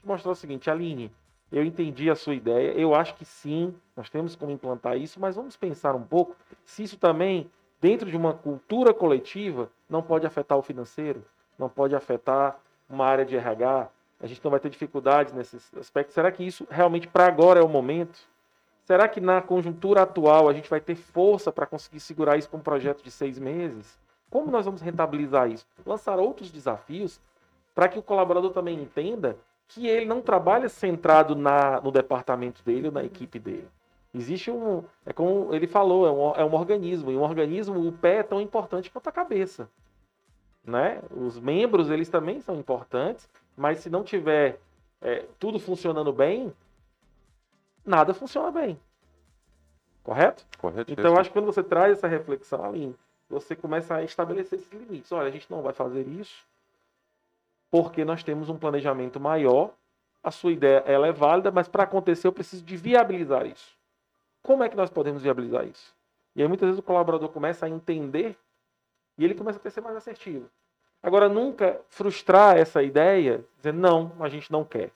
Vou mostrar o seguinte, Aline, eu entendi a sua ideia, eu acho que sim, nós temos como implantar isso, mas vamos pensar um pouco se isso também, dentro de uma cultura coletiva, não pode afetar o financeiro, não pode afetar uma área de R H, a gente não vai ter dificuldades nesse aspecto. Será que isso realmente para agora é o momento? Será que na conjuntura atual a gente vai ter força para conseguir segurar isso com um projeto de seis meses? Como nós vamos rentabilizar isso? Lançar outros desafios para que o colaborador também entenda que ele não trabalha centrado na, no departamento dele ou na equipe dele. Existe um, é como ele falou, é um, é um organismo, e um organismo, o pé é tão importante quanto a cabeça, né? Os membros, eles também são importantes, mas se não tiver é, tudo funcionando bem, nada funciona bem, correto? Correto. Então, eu acho que quando você traz essa reflexão ali, você começa a estabelecer esses limites. Olha, a gente não vai fazer isso porque nós temos um planejamento maior, a sua ideia ela é válida, mas para acontecer eu preciso de viabilizar isso. Como é que nós podemos viabilizar isso? E aí muitas vezes o colaborador começa a entender e ele começa a ter que ser mais assertivo. Agora, nunca frustrar essa ideia, dizendo, não, a gente não quer.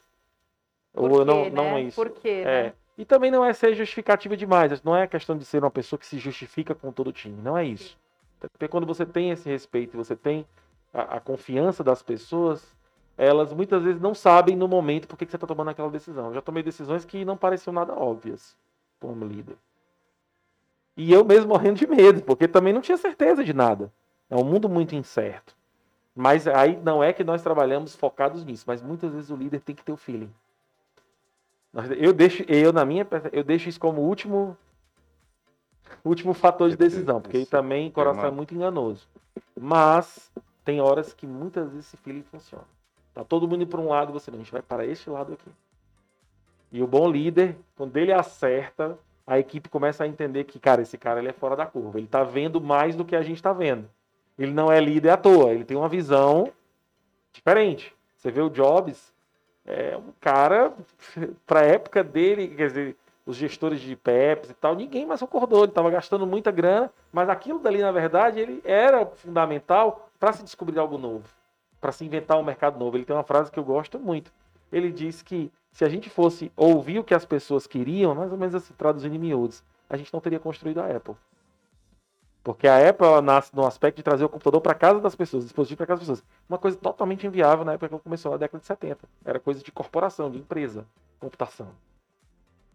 Por Ou quê, não, né? não é isso. Por quê, é. Né? E também não é ser justificativa demais. Não é questão de ser uma pessoa que se justifica com todo o time. Não é isso. Porque quando você tem esse respeito, você tem a, a confiança das pessoas, elas muitas vezes não sabem no momento por que você está tomando aquela decisão. Eu já tomei decisões que não pareciam nada óbvias como líder. E eu mesmo morrendo de medo, porque também não tinha certeza de nada. É um mundo muito incerto. Mas aí não é que nós trabalhamos focados nisso, mas muitas vezes o líder tem que ter o feeling. Eu deixo, eu, na minha, eu deixo isso como último, último fator de decisão, porque também o coração é muito enganoso. Mas tem horas que muitas vezes esse feeling funciona. Tá todo mundo indo para um lado, você não, a gente vai para este lado aqui. E o bom líder, quando ele acerta, a equipe começa a entender que, cara, esse cara ele é fora da curva. Ele está vendo mais do que a gente está vendo. Ele não é líder à toa. Ele tem uma visão diferente. Você vê o Jobs, é um cara, para a época dele, quer dizer, os gestores de Pepsi e tal, ninguém mais concordou. Ele estava gastando muita grana, mas aquilo dali, na verdade, ele era fundamental para se descobrir algo novo, para se inventar um mercado novo. Ele tem uma frase que eu gosto muito. Ele diz que se a gente fosse ouvir o que as pessoas queriam, mais ou menos assim, traduzindo em miúdos, a gente não teria construído a Apple. Porque a Apple ela nasce no aspecto de trazer o computador para casa das pessoas, o dispositivo para casa das pessoas. Uma coisa totalmente inviável na época que começou na década de setenta. Era coisa de corporação, de empresa, computação.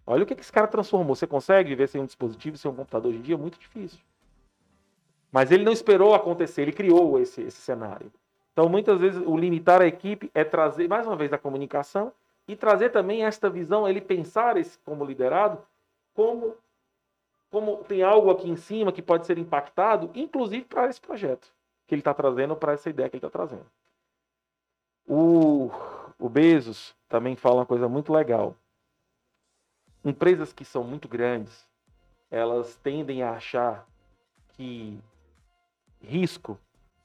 Olha o que esse cara transformou. Você consegue viver sem um dispositivo, sem um computador hoje em dia? É muito difícil. Mas ele não esperou acontecer, ele criou esse, esse cenário. Então, muitas vezes, o limitar a equipe é trazer, mais uma vez, a comunicação e trazer também esta visão, ele pensar esse, como liderado, como, como tem algo aqui em cima que pode ser impactado, inclusive para esse projeto que ele está trazendo, para essa ideia que ele está trazendo. O, o Bezos também fala uma coisa muito legal. Empresas que são muito grandes, elas tendem a achar que risco,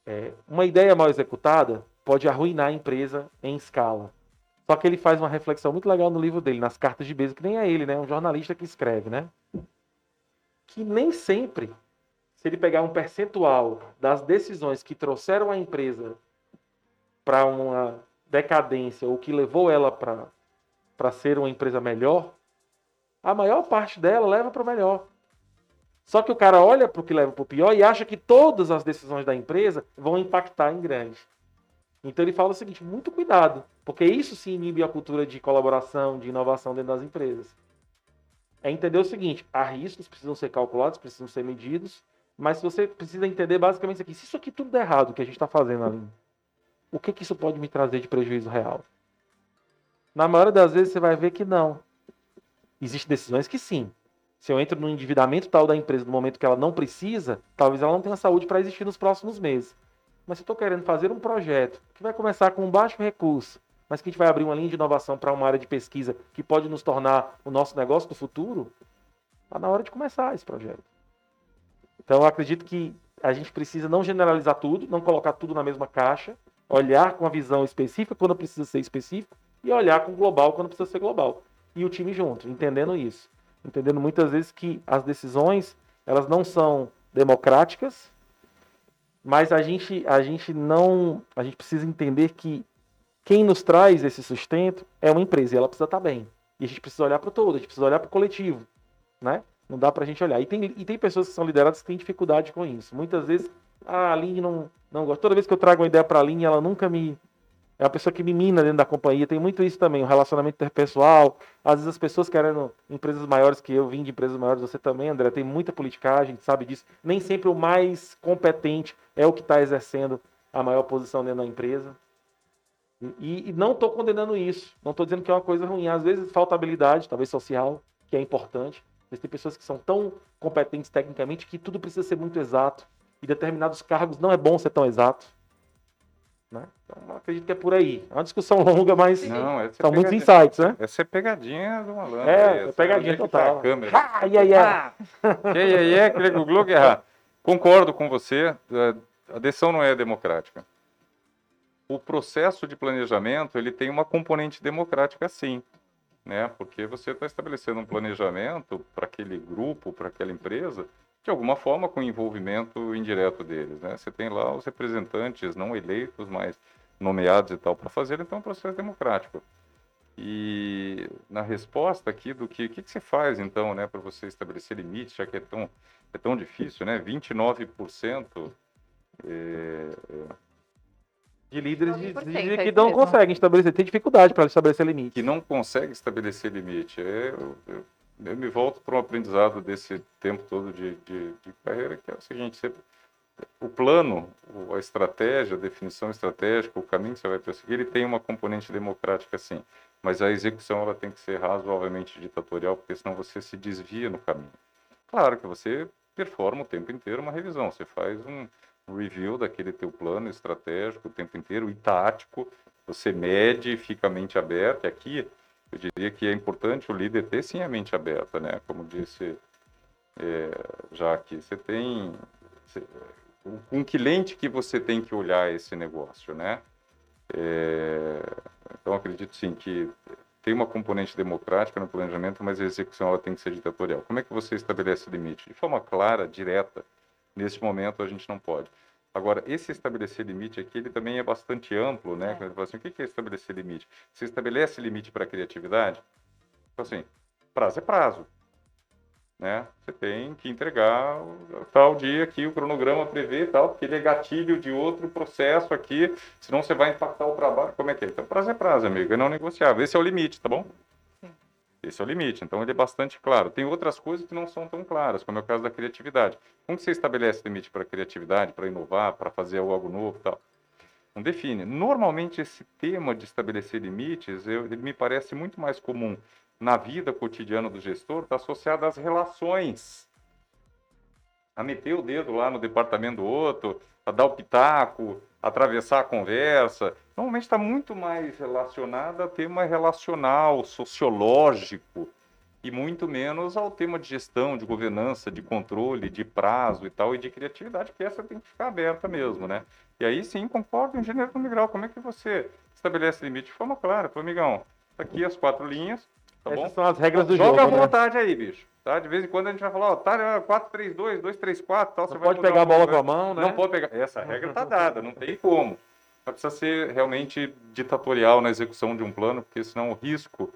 é, uma ideia mal executada pode arruinar a empresa em escala. Só que ele faz uma reflexão muito legal no livro dele, nas cartas de Bezos, que nem é ele, né? É um jornalista que escreve, né? Que nem sempre, se ele pegar um percentual das decisões que trouxeram a empresa para uma decadência ou que levou ela para ser uma empresa melhor, a maior parte dela leva para o melhor. Só que o cara olha para o que leva para o pior e acha que todas as decisões da empresa vão impactar em grande. Então ele fala o seguinte, muito cuidado, porque isso sim inibe a cultura de colaboração, de inovação dentro das empresas. É entender o seguinte, há riscos, precisam ser calculados, precisam ser medidos, mas você precisa entender basicamente isso aqui. Se isso aqui tudo der errado, o que a gente está fazendo ali, o que, que isso pode me trazer de prejuízo real? Na maioria das vezes você vai ver que não. Existem decisões que sim. Se eu entro no endividamento tal da empresa no momento que ela não precisa, talvez ela não tenha saúde para existir nos próximos meses. Mas se eu estou querendo fazer um projeto que vai começar com um baixo recurso, mas que a gente vai abrir uma linha de inovação para uma área de pesquisa que pode nos tornar o nosso negócio do futuro, está na hora de começar esse projeto. Então eu acredito que a gente precisa não generalizar tudo, não colocar tudo na mesma caixa, olhar com a visão específica quando precisa ser específico e olhar com o global quando precisa ser global. E o time junto, entendendo isso. Entendendo muitas vezes que as decisões, elas não são democráticas, mas a gente, a gente não, a gente precisa entender que quem nos traz esse sustento é uma empresa e ela precisa estar bem. E a gente precisa olhar para o todo, a gente precisa olhar para o coletivo, né? Não dá para a gente olhar. E tem, e tem pessoas que são lideradas que têm dificuldade com isso. Muitas vezes, a Aline não, não gosta. Toda vez que eu trago uma ideia para a Aline, ela nunca me... É uma pessoa que me mina dentro da companhia. Tem muito isso também, o relacionamento interpessoal. Às vezes as pessoas querendo empresas maiores que eu, vim de empresas maiores, você também, André. Tem muita politicagem, sabe disso. Nem sempre o mais competente é o que está exercendo a maior posição dentro da empresa. E, e não estou condenando isso. Não estou dizendo que é uma coisa ruim. Às vezes falta habilidade, talvez social, que é importante. Tem pessoas que são tão competentes tecnicamente que tudo precisa ser muito exato. E determinados cargos não é bom ser tão exato. Né? Então, acredito que é por aí. É uma discussão longa, mas não, essa são é muitos insights, né? Essa é pegadinha do malandro. É, é pegadinha total. Ah, ia, ia. Ia, ia, que o Globo errar. Concordo com você, a decisão não é democrática. O processo de planejamento, ele tem uma componente democrática, sim, né? Porque você está estabelecendo um planejamento para aquele grupo, para aquela empresa, de alguma forma com envolvimento indireto deles, né? Você tem lá os representantes não eleitos, mas nomeados e tal para fazer, então é um processo democrático. E na resposta aqui do que, que, que você faz então, né, para você estabelecer limites, já que é tão, é tão difícil, né? vinte e nove por cento é... de líderes de, de, que não conseguem estabelecer, tem dificuldade para estabelecer limite. Que não consegue estabelecer limite, é... Eu, eu... Eu me volto para um aprendizado desse tempo todo de, de, de carreira, que é o seguinte, você, o plano, a estratégia, a definição estratégica, o caminho que você vai perseguir, ele tem uma componente democrática, sim. Mas a execução ela tem que ser razoavelmente ditatorial, porque senão você se desvia no caminho. Claro que você performa o tempo inteiro uma revisão, você faz um review daquele teu plano estratégico o tempo inteiro, e tático, você mede, fica a mente aberta, e aqui... Eu diria que é importante o líder ter, sim, a mente aberta, né? Como disse, é, já que você tem... Você, com que lente que você tem que olhar esse negócio, né? É, então, acredito, sim, que tem uma componente democrática no planejamento, mas a execução ela tem que ser ditatorial. Como é que você estabelece limite? De forma clara, direta, nesse momento a gente não pode. Agora, esse estabelecer limite aqui, ele também é bastante amplo, né? É. Assim, o que é estabelecer limite? Você estabelece limite para a criatividade? Então, assim, prazo é prazo, né? Você tem que entregar tal dia aqui, o cronograma prevê tal, porque ele é gatilho de outro processo aqui, senão você vai impactar o trabalho. Como é que é? Então, prazo é prazo, amigo, é não negociável. Esse é o limite, tá bom? Sim. Esse é o limite, então ele é bastante claro. Tem outras coisas que não são tão claras, como é o caso da criatividade. Como que você estabelece limite para a criatividade, para inovar, para fazer algo novo e tal? Não define. Normalmente esse tema de estabelecer limites, eu, ele me parece muito mais comum na vida cotidiana do gestor, está associado às relações. A meter o dedo lá no departamento do outro, a dar o pitaco, a atravessar a conversa. Normalmente está muito mais relacionada a tema relacional, sociológico, e muito menos ao tema de gestão, de governança, de controle, de prazo e tal, e de criatividade, que essa tem que ficar aberta mesmo, né? E aí sim, concordo, engenheiro do Migral, como é que você estabelece limite de forma clara? Pô, amigão, tá aqui as quatro linhas, tá bom? Essas são as regras do jogo. Joga à vontade aí, bicho. Tá? De vez em quando a gente vai falar, ó, tá quatro, três, dois, dois, três, quatro, tal. Você vai pode pegar a bola com a mão, né? Não pode pegar. Essa regra tá dada, não tem como. Mas precisa ser realmente ditatorial na execução de um plano, porque senão o risco...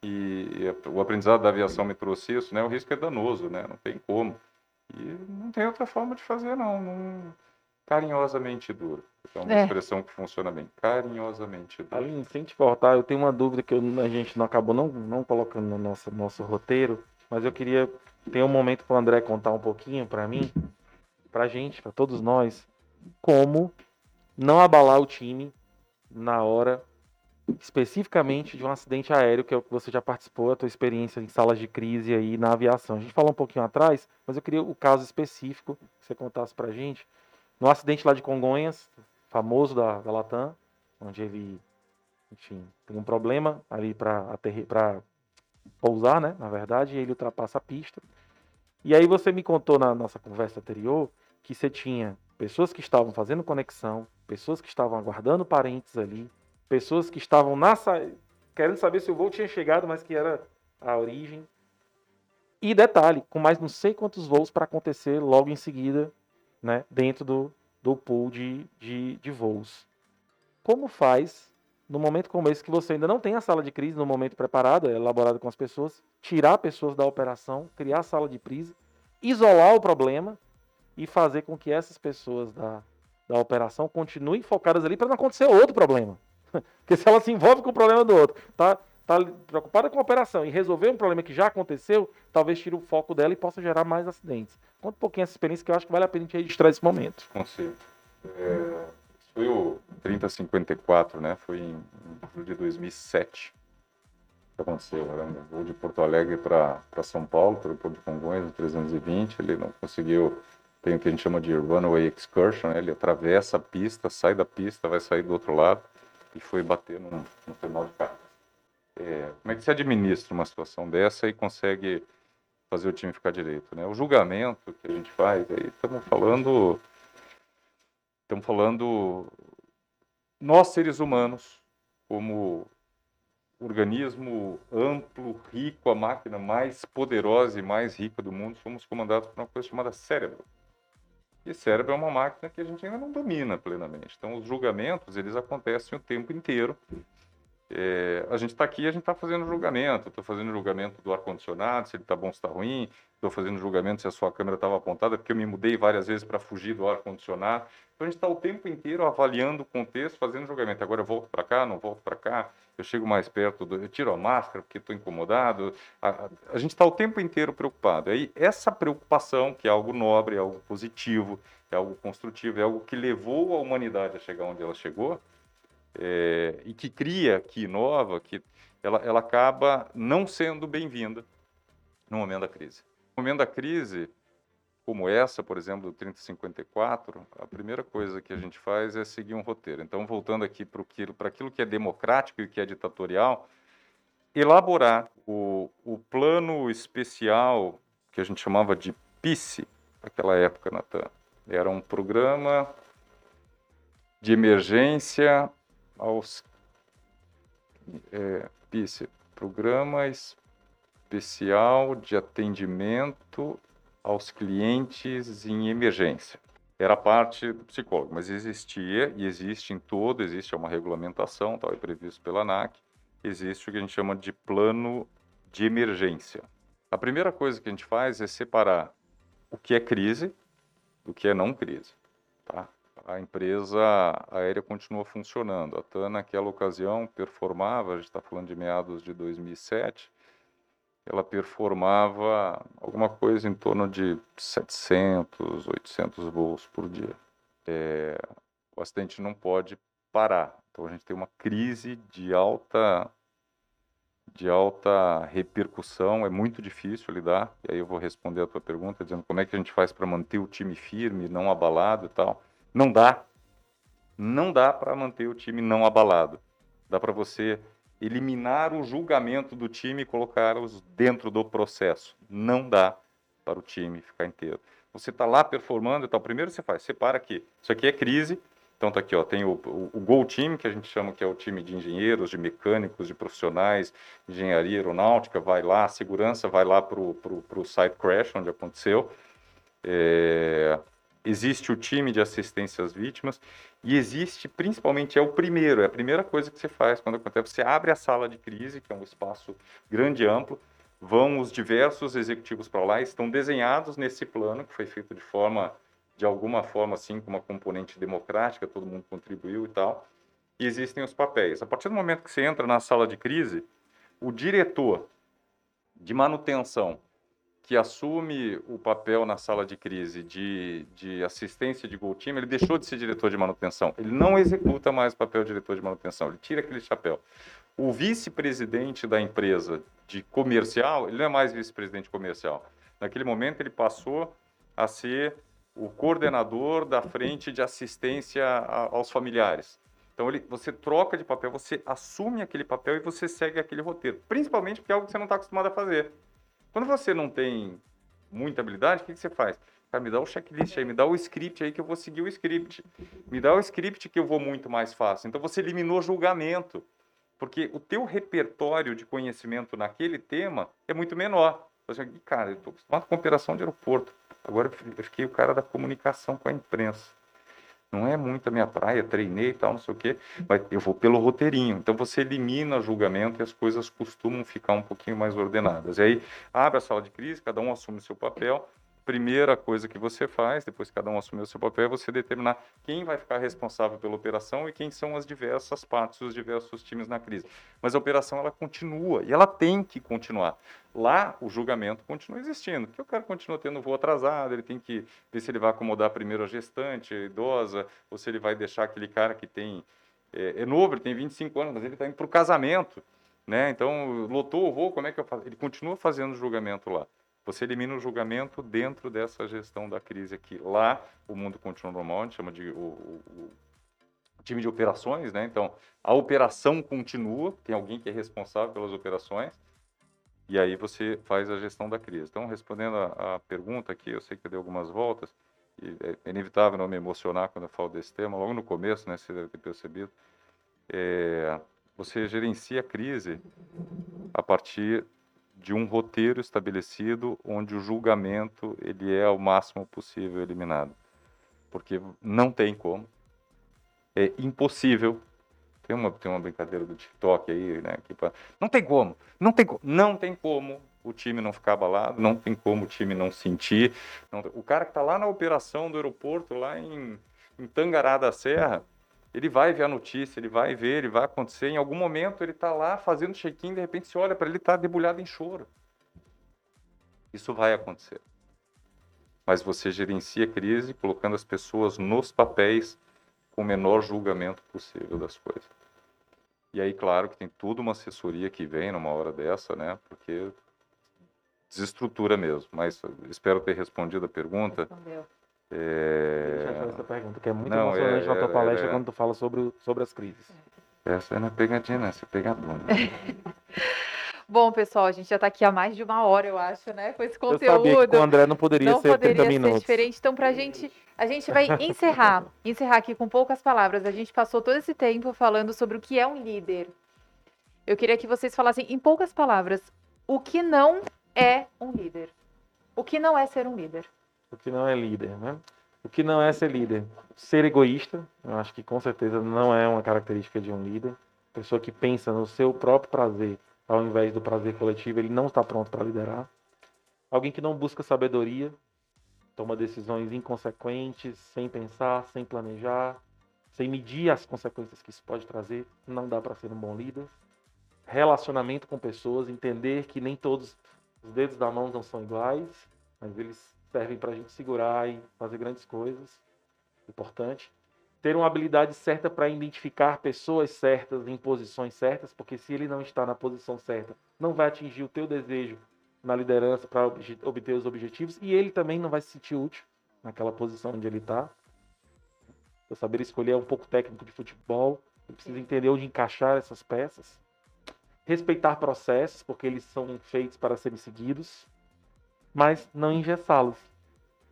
E o aprendizado da aviação me trouxe isso, né? O risco é danoso, né? Não tem como. E não tem outra forma de fazer, não. não... Carinhosamente duro. Então, é uma é. expressão que funciona bem. Carinhosamente duro. Aline, sem te cortar, eu tenho uma dúvida que eu, a gente não acabou não, não colocando no nosso, nosso roteiro, mas eu queria ter um momento para o André contar um pouquinho para mim, para a gente, para todos nós, como não abalar o time na hora especificamente de um acidente aéreo, que é o que você já participou, a tua experiência em salas de crise aí na aviação. A gente falou um pouquinho atrás, mas eu queria o caso específico que você contasse pra gente. No acidente lá de Congonhas, famoso da, da Latam, onde ele, enfim, tem um problema ali pra, aterri- pra pousar, né, na verdade, e ele ultrapassa a pista. E aí você me contou na nossa conversa anterior que você tinha pessoas que estavam fazendo conexão, pessoas que estavam aguardando parentes ali, pessoas que estavam na sa... querendo saber se o voo tinha chegado, mas que era a origem. E detalhe, com mais não sei quantos voos para acontecer logo em seguida, né, dentro do, do pool de, de, de voos. Como faz, no momento como esse, que você ainda não tem a sala de crise no momento preparado, elaborado com as pessoas, tirar pessoas da operação, criar a sala de crise, isolar o problema e fazer com que essas pessoas da, da operação continuem focadas ali para não acontecer outro problema? Porque se ela se envolve com o problema do outro, tá, tá preocupada com a operação e resolver um problema que já aconteceu, talvez tire o foco dela e possa gerar mais acidentes. Conta um pouquinho essa experiência, que eu acho que vale a pena a gente registrar esse momento. Com certeza. É, foi o trinta cinquenta e quatro, né? Foi em julho de dois mil e sete que aconteceu. Era um voo de Porto Alegre para São Paulo, para o Porto de Congonhas, no trezentos e vinte. Ele não conseguiu... Tem o que a gente chama de runaway excursion, né? Ele atravessa a pista, sai da pista, vai sair do outro lado. E foi bater no, no terminal de carga. É, como é que se administra uma situação dessa e consegue fazer o time ficar direito, né? O julgamento que a gente faz, aí estamos falando, estamos falando nós seres humanos como organismo amplo, rico, a máquina mais poderosa e mais rica do mundo, somos comandados por uma coisa chamada cérebro. E cérebro é uma máquina que a gente ainda não domina plenamente. Então, os julgamentos, eles acontecem o tempo inteiro. É, a gente está aqui, a gente está fazendo julgamento. Estou fazendo julgamento do ar-condicionado, se ele está bom, se está ruim. Estou fazendo julgamento se a sua câmera estava apontada, porque eu me mudei várias vezes para fugir do ar-condicionado. Então, a gente está o tempo inteiro avaliando o contexto, fazendo julgamento. Agora eu volto para cá, não volto para cá. Eu chego mais perto, do... eu tiro a máscara porque estou incomodado. A, a gente está o tempo inteiro preocupado. Aí, essa preocupação, que é algo nobre, é algo positivo, é algo construtivo, é algo que levou a humanidade a chegar onde ela chegou, é, e que cria, que inova, que ela, ela acaba não sendo bem-vinda no momento da crise. No momento da crise, como essa, por exemplo, do trinta cinquenta e quatro, a primeira coisa que a gente faz é seguir um roteiro. Então, voltando aqui para aquilo que é democrático e que é ditatorial, elaborar o, o plano especial que a gente chamava de PICE, naquela época, na TAM. Era um programa de emergência aos... É, PICE, programas... especial de atendimento aos clientes em emergência. Era parte do psicólogo, mas existia e existe em todo, existe uma regulamentação, tal, é previsto pela ANAC, existe o que a gente chama de plano de emergência. A primeira coisa que a gente faz é separar o que é crise do que é não crise, tá? A empresa aérea continua funcionando. A TAM, naquela ocasião, performava, a gente está falando de meados de dois mil e sete, ela performava alguma coisa em torno de setecentos, oitocentos voos por dia. É, o acidente não pode parar. Então a gente tem uma crise de alta, de alta repercussão, é muito difícil lidar. E aí eu vou responder a tua pergunta dizendo como é que a gente faz para manter o time firme, não abalado e tal. Não dá. Não dá para manter o time não abalado. Dá para você eliminar o julgamento do time e colocá-los dentro do processo. Não dá para o time ficar inteiro. Você está lá performando e tal. Primeiro você faz, separa aqui. Isso aqui é crise. Então tá aqui, ó, tem o, o, o Gol Team, que a gente chama que é o time de engenheiros, de mecânicos, de profissionais, engenharia aeronáutica, vai lá, segurança, vai lá para o site crash, onde aconteceu. É... Existe o time de assistência às vítimas e existe, principalmente, é o primeiro, é a primeira coisa que você faz quando acontece. Você abre a sala de crise, que é um espaço grande e amplo, vão os diversos executivos para lá, estão desenhados nesse plano, que foi feito de forma, de alguma forma, assim, com uma componente democrática, todo mundo contribuiu e tal, e existem os papéis. A partir do momento que você entra na sala de crise, o diretor de manutenção, que assume o papel na sala de crise de, de assistência de Gol Team, ele deixou de ser diretor de manutenção. Ele não executa mais o papel de diretor de manutenção, ele tira aquele chapéu. O vice-presidente da empresa de comercial, ele não é mais vice-presidente comercial. Naquele momento, ele passou a ser o coordenador da frente de assistência a, aos familiares. Então, ele, você troca de papel, você assume aquele papel e você segue aquele roteiro, principalmente porque é algo que você não está acostumado a fazer. Quando você não tem muita habilidade, o que, que você faz? Cara, me dá o checklist aí, me dá o script aí que eu vou seguir o script. Me dá o script que eu vou muito mais fácil. Então, você eliminou julgamento, porque o teu repertório de conhecimento naquele tema é muito menor. Você, cara, eu estou acostumado com operação de aeroporto. Agora eu fiquei o cara da comunicação com a imprensa. Não é muito a minha praia, treinei e tal, não sei o quê, mas eu vou pelo roteirinho. Então, você elimina julgamento e as coisas costumam ficar um pouquinho mais ordenadas. E aí, abre a sala de crise, cada um assume o seu papel. Primeira coisa que você faz, depois que cada um assumiu o seu papel, é você determinar quem vai ficar responsável pela operação e quem são as diversas partes, os diversos times na crise. Mas a operação, ela continua e ela tem que continuar. Lá, o julgamento continua existindo, porque o cara continua tendo voo atrasado, ele tem que ver se ele vai acomodar primeiro a gestante, a idosa, ou se ele vai deixar aquele cara que tem... É, é novo, ele tem vinte e cinco anos, mas ele está indo para o casamento, né? Então, lotou o voo, como é que eu faço? Ele continua fazendo julgamento lá. Você elimina o julgamento dentro dessa gestão da crise aqui. Lá, o mundo continua normal, a gente chama de o, o, o time de operações, né? Então, a operação continua, tem alguém que é responsável pelas operações, e aí você faz a gestão da crise. Então, respondendo a, a pergunta aqui, eu sei que eu dei algumas voltas, e é inevitável não me emocionar quando eu falo desse tema, logo no começo, né? Você deve ter percebido. É, você gerencia a crise a partir de um roteiro estabelecido onde o julgamento ele é ao máximo possível eliminado. Porque não tem como, é impossível. Tem uma, tem uma brincadeira do TikTok aí, né? Que pra... Não tem como, não tem como, não tem como o time não ficar abalado, não tem como o time não sentir. Não... O cara que está lá na operação do aeroporto, lá em, em Tangará da Serra, ele vai ver a notícia, ele vai ver, ele vai acontecer. Em algum momento ele está lá fazendo check-in, de repente você olha para ele e está debulhado em choro. Isso vai acontecer. Mas você gerencia a crise colocando as pessoas nos papéis com o menor julgamento possível das coisas. E aí, claro, que tem toda uma assessoria que vem numa hora dessa, né? Porque desestrutura mesmo. Mas espero ter respondido a pergunta. Respondeu. É... Deixa eu fazer essa pergunta, que é muito não, emocionante é, na tua palestra é, é. Quando tu fala sobre, sobre as crises. Essa é na pegadinha, essa é pegadona. Bom, pessoal, a gente já está aqui há mais de uma hora, eu acho, né? Com esse conteúdo. Eu sabia que o André não poderia não ser poderia trinta minutos. Ser diferente. Então, pra gente, a gente vai encerrar, encerrar aqui com poucas palavras. A gente passou todo esse tempo falando sobre o que é um líder. Eu queria que vocês falassem, em poucas palavras, o que não é um líder. O que não é ser um líder. O que não é líder, né? O que não é ser líder? Ser egoísta, eu acho que com certeza não é uma característica de um líder. Pessoa que pensa no seu próprio prazer, ao invés do prazer coletivo, ele não está pronto para liderar. Alguém que não busca sabedoria, toma decisões inconsequentes, sem pensar, sem planejar, sem medir as consequências que isso pode trazer, não dá para ser um bom líder. Relacionamento com pessoas, entender que nem todos os dedos da mão não são iguais, mas eles servem para a gente segurar e fazer grandes coisas. Importante. ter uma habilidade certa para identificar pessoas certas em posições certas, porque se ele não está na posição certa, não vai atingir o teu desejo na liderança para obter os objetivos, e ele também não vai se sentir útil naquela posição onde ele está. Eu saber escolher é um pouco técnico de futebol, ele precisa entender onde encaixar essas peças, respeitar processos, porque eles são feitos para serem seguidos, mas não engessá-los.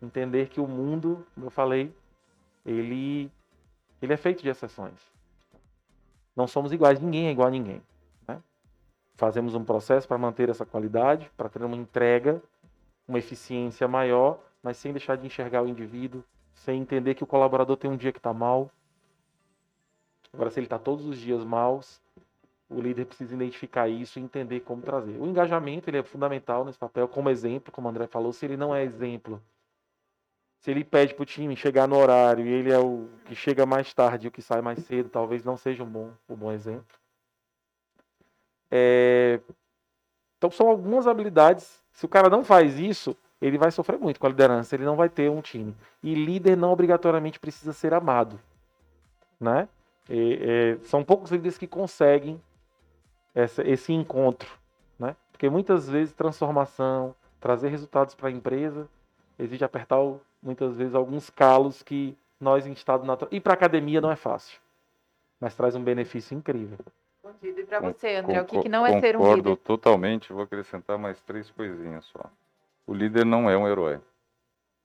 Entender que o mundo, como eu falei, ele, ele é feito de exceções. Não somos iguais, ninguém é igual a ninguém. Né? Fazemos um processo para manter essa qualidade, para ter uma entrega, uma eficiência maior, mas sem deixar de enxergar o indivíduo, sem entender que o colaborador tem um dia que está mal. Agora, se ele está todos os dias maus, o líder precisa identificar isso e entender como trazer. O engajamento ele é fundamental nesse papel, como exemplo, como o André falou. Se ele não é exemplo, se ele pede para o time chegar no horário e ele é o que chega mais tarde e o que sai mais cedo, talvez não seja um bom, um bom exemplo. É... Então, são algumas habilidades. Se o cara não faz isso, ele vai sofrer muito com a liderança, ele não vai ter um time. E líder não obrigatoriamente precisa ser amado. Né? É, é, são poucos líderes que conseguem essa, esse encontro. Né? Porque muitas vezes transformação, trazer resultados para a empresa, exige apertar o, muitas vezes alguns calos que nós em estado natural... E para a academia não é fácil, mas traz um benefício incrível. E para você, André, o que, que não é ser um líder? Concordo totalmente, vou acrescentar mais três coisinhas só. O líder não é um herói.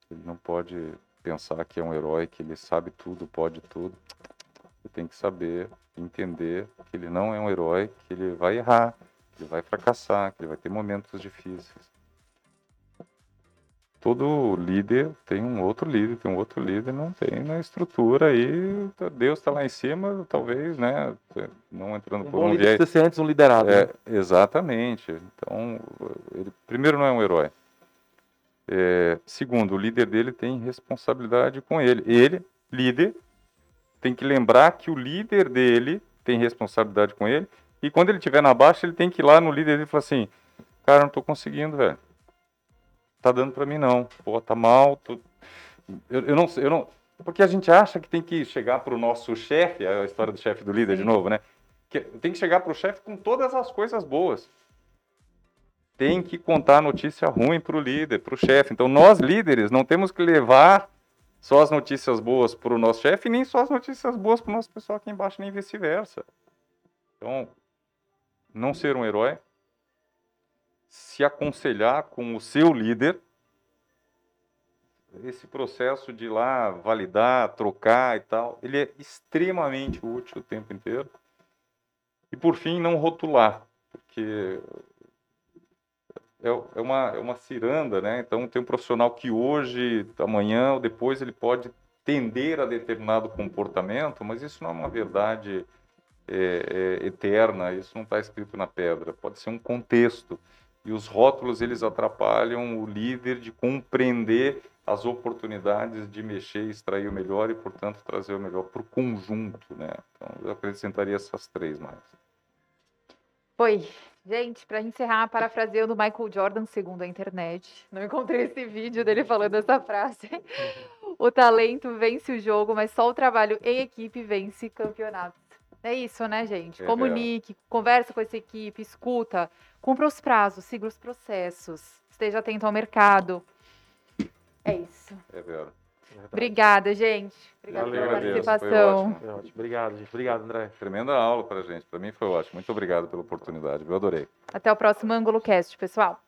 Ele não pode pensar que é um herói, que ele sabe tudo, pode tudo. Ele tem que saber, entender que ele não é um herói, que ele vai errar, que ele vai fracassar, que ele vai ter momentos difíceis. Todo líder tem um outro líder, tem um outro líder, não tem na estrutura aí, Deus está lá em cima, talvez, né, não entrando um por um viés. Um líder precisa ser antes um liderado. É, né? Exatamente. Então, ele primeiro não é um herói. É, segundo, o líder dele tem responsabilidade com ele. Ele, líder, tem que lembrar que o líder dele tem responsabilidade com ele, e quando ele estiver na baixa, ele tem que ir lá no líder dele e falar assim, cara, não estou conseguindo, velho. Tá dando para mim não, pô, tá mal, tô... eu, eu não sei, eu não... porque a gente acha que tem que chegar pro nosso chefe, a história do chefe do líder de novo, né, que tem que chegar pro chefe com todas as coisas boas, tem que contar notícia ruim pro líder, pro chefe, então nós líderes não temos que levar só as notícias boas pro nosso chefe, nem só as notícias boas pro nosso pessoal aqui embaixo, nem vice-versa. Então, não ser um herói, se aconselhar com o seu líder, esse processo de ir lá validar, trocar e tal, ele é extremamente útil o tempo inteiro. E por fim, não rotular, porque é, é, uma, é uma ciranda, né? Então tem um profissional que hoje, amanhã ou depois ele pode tender a determinado comportamento, mas isso não é uma verdade é, é, eterna, isso não está escrito na pedra, pode ser um contexto. E os rótulos, eles atrapalham o líder de compreender as oportunidades de mexer, extrair o melhor e, portanto, trazer o melhor para o conjunto, né? Então, eu acrescentaria essas três mais. Foi. Gente, para encerrar, parafraseando Michael Jordan, segundo a internet, não encontrei esse vídeo dele falando essa frase. O talento vence o jogo, mas só o trabalho em equipe vence campeonato. É isso, né, gente? Comunique, é, é. Conversa com essa equipe, escuta, cumpra os prazos, siga os processos, esteja atento ao mercado. É isso. É verdade. Obrigada, gente. Obrigada pela participação. Foi ótimo. Obrigado, gente. Obrigado, André. Tremenda aula pra gente. Pra mim foi ótimo. Muito obrigado pela oportunidade. Eu adorei. Até o próximo ânguloCast, pessoal.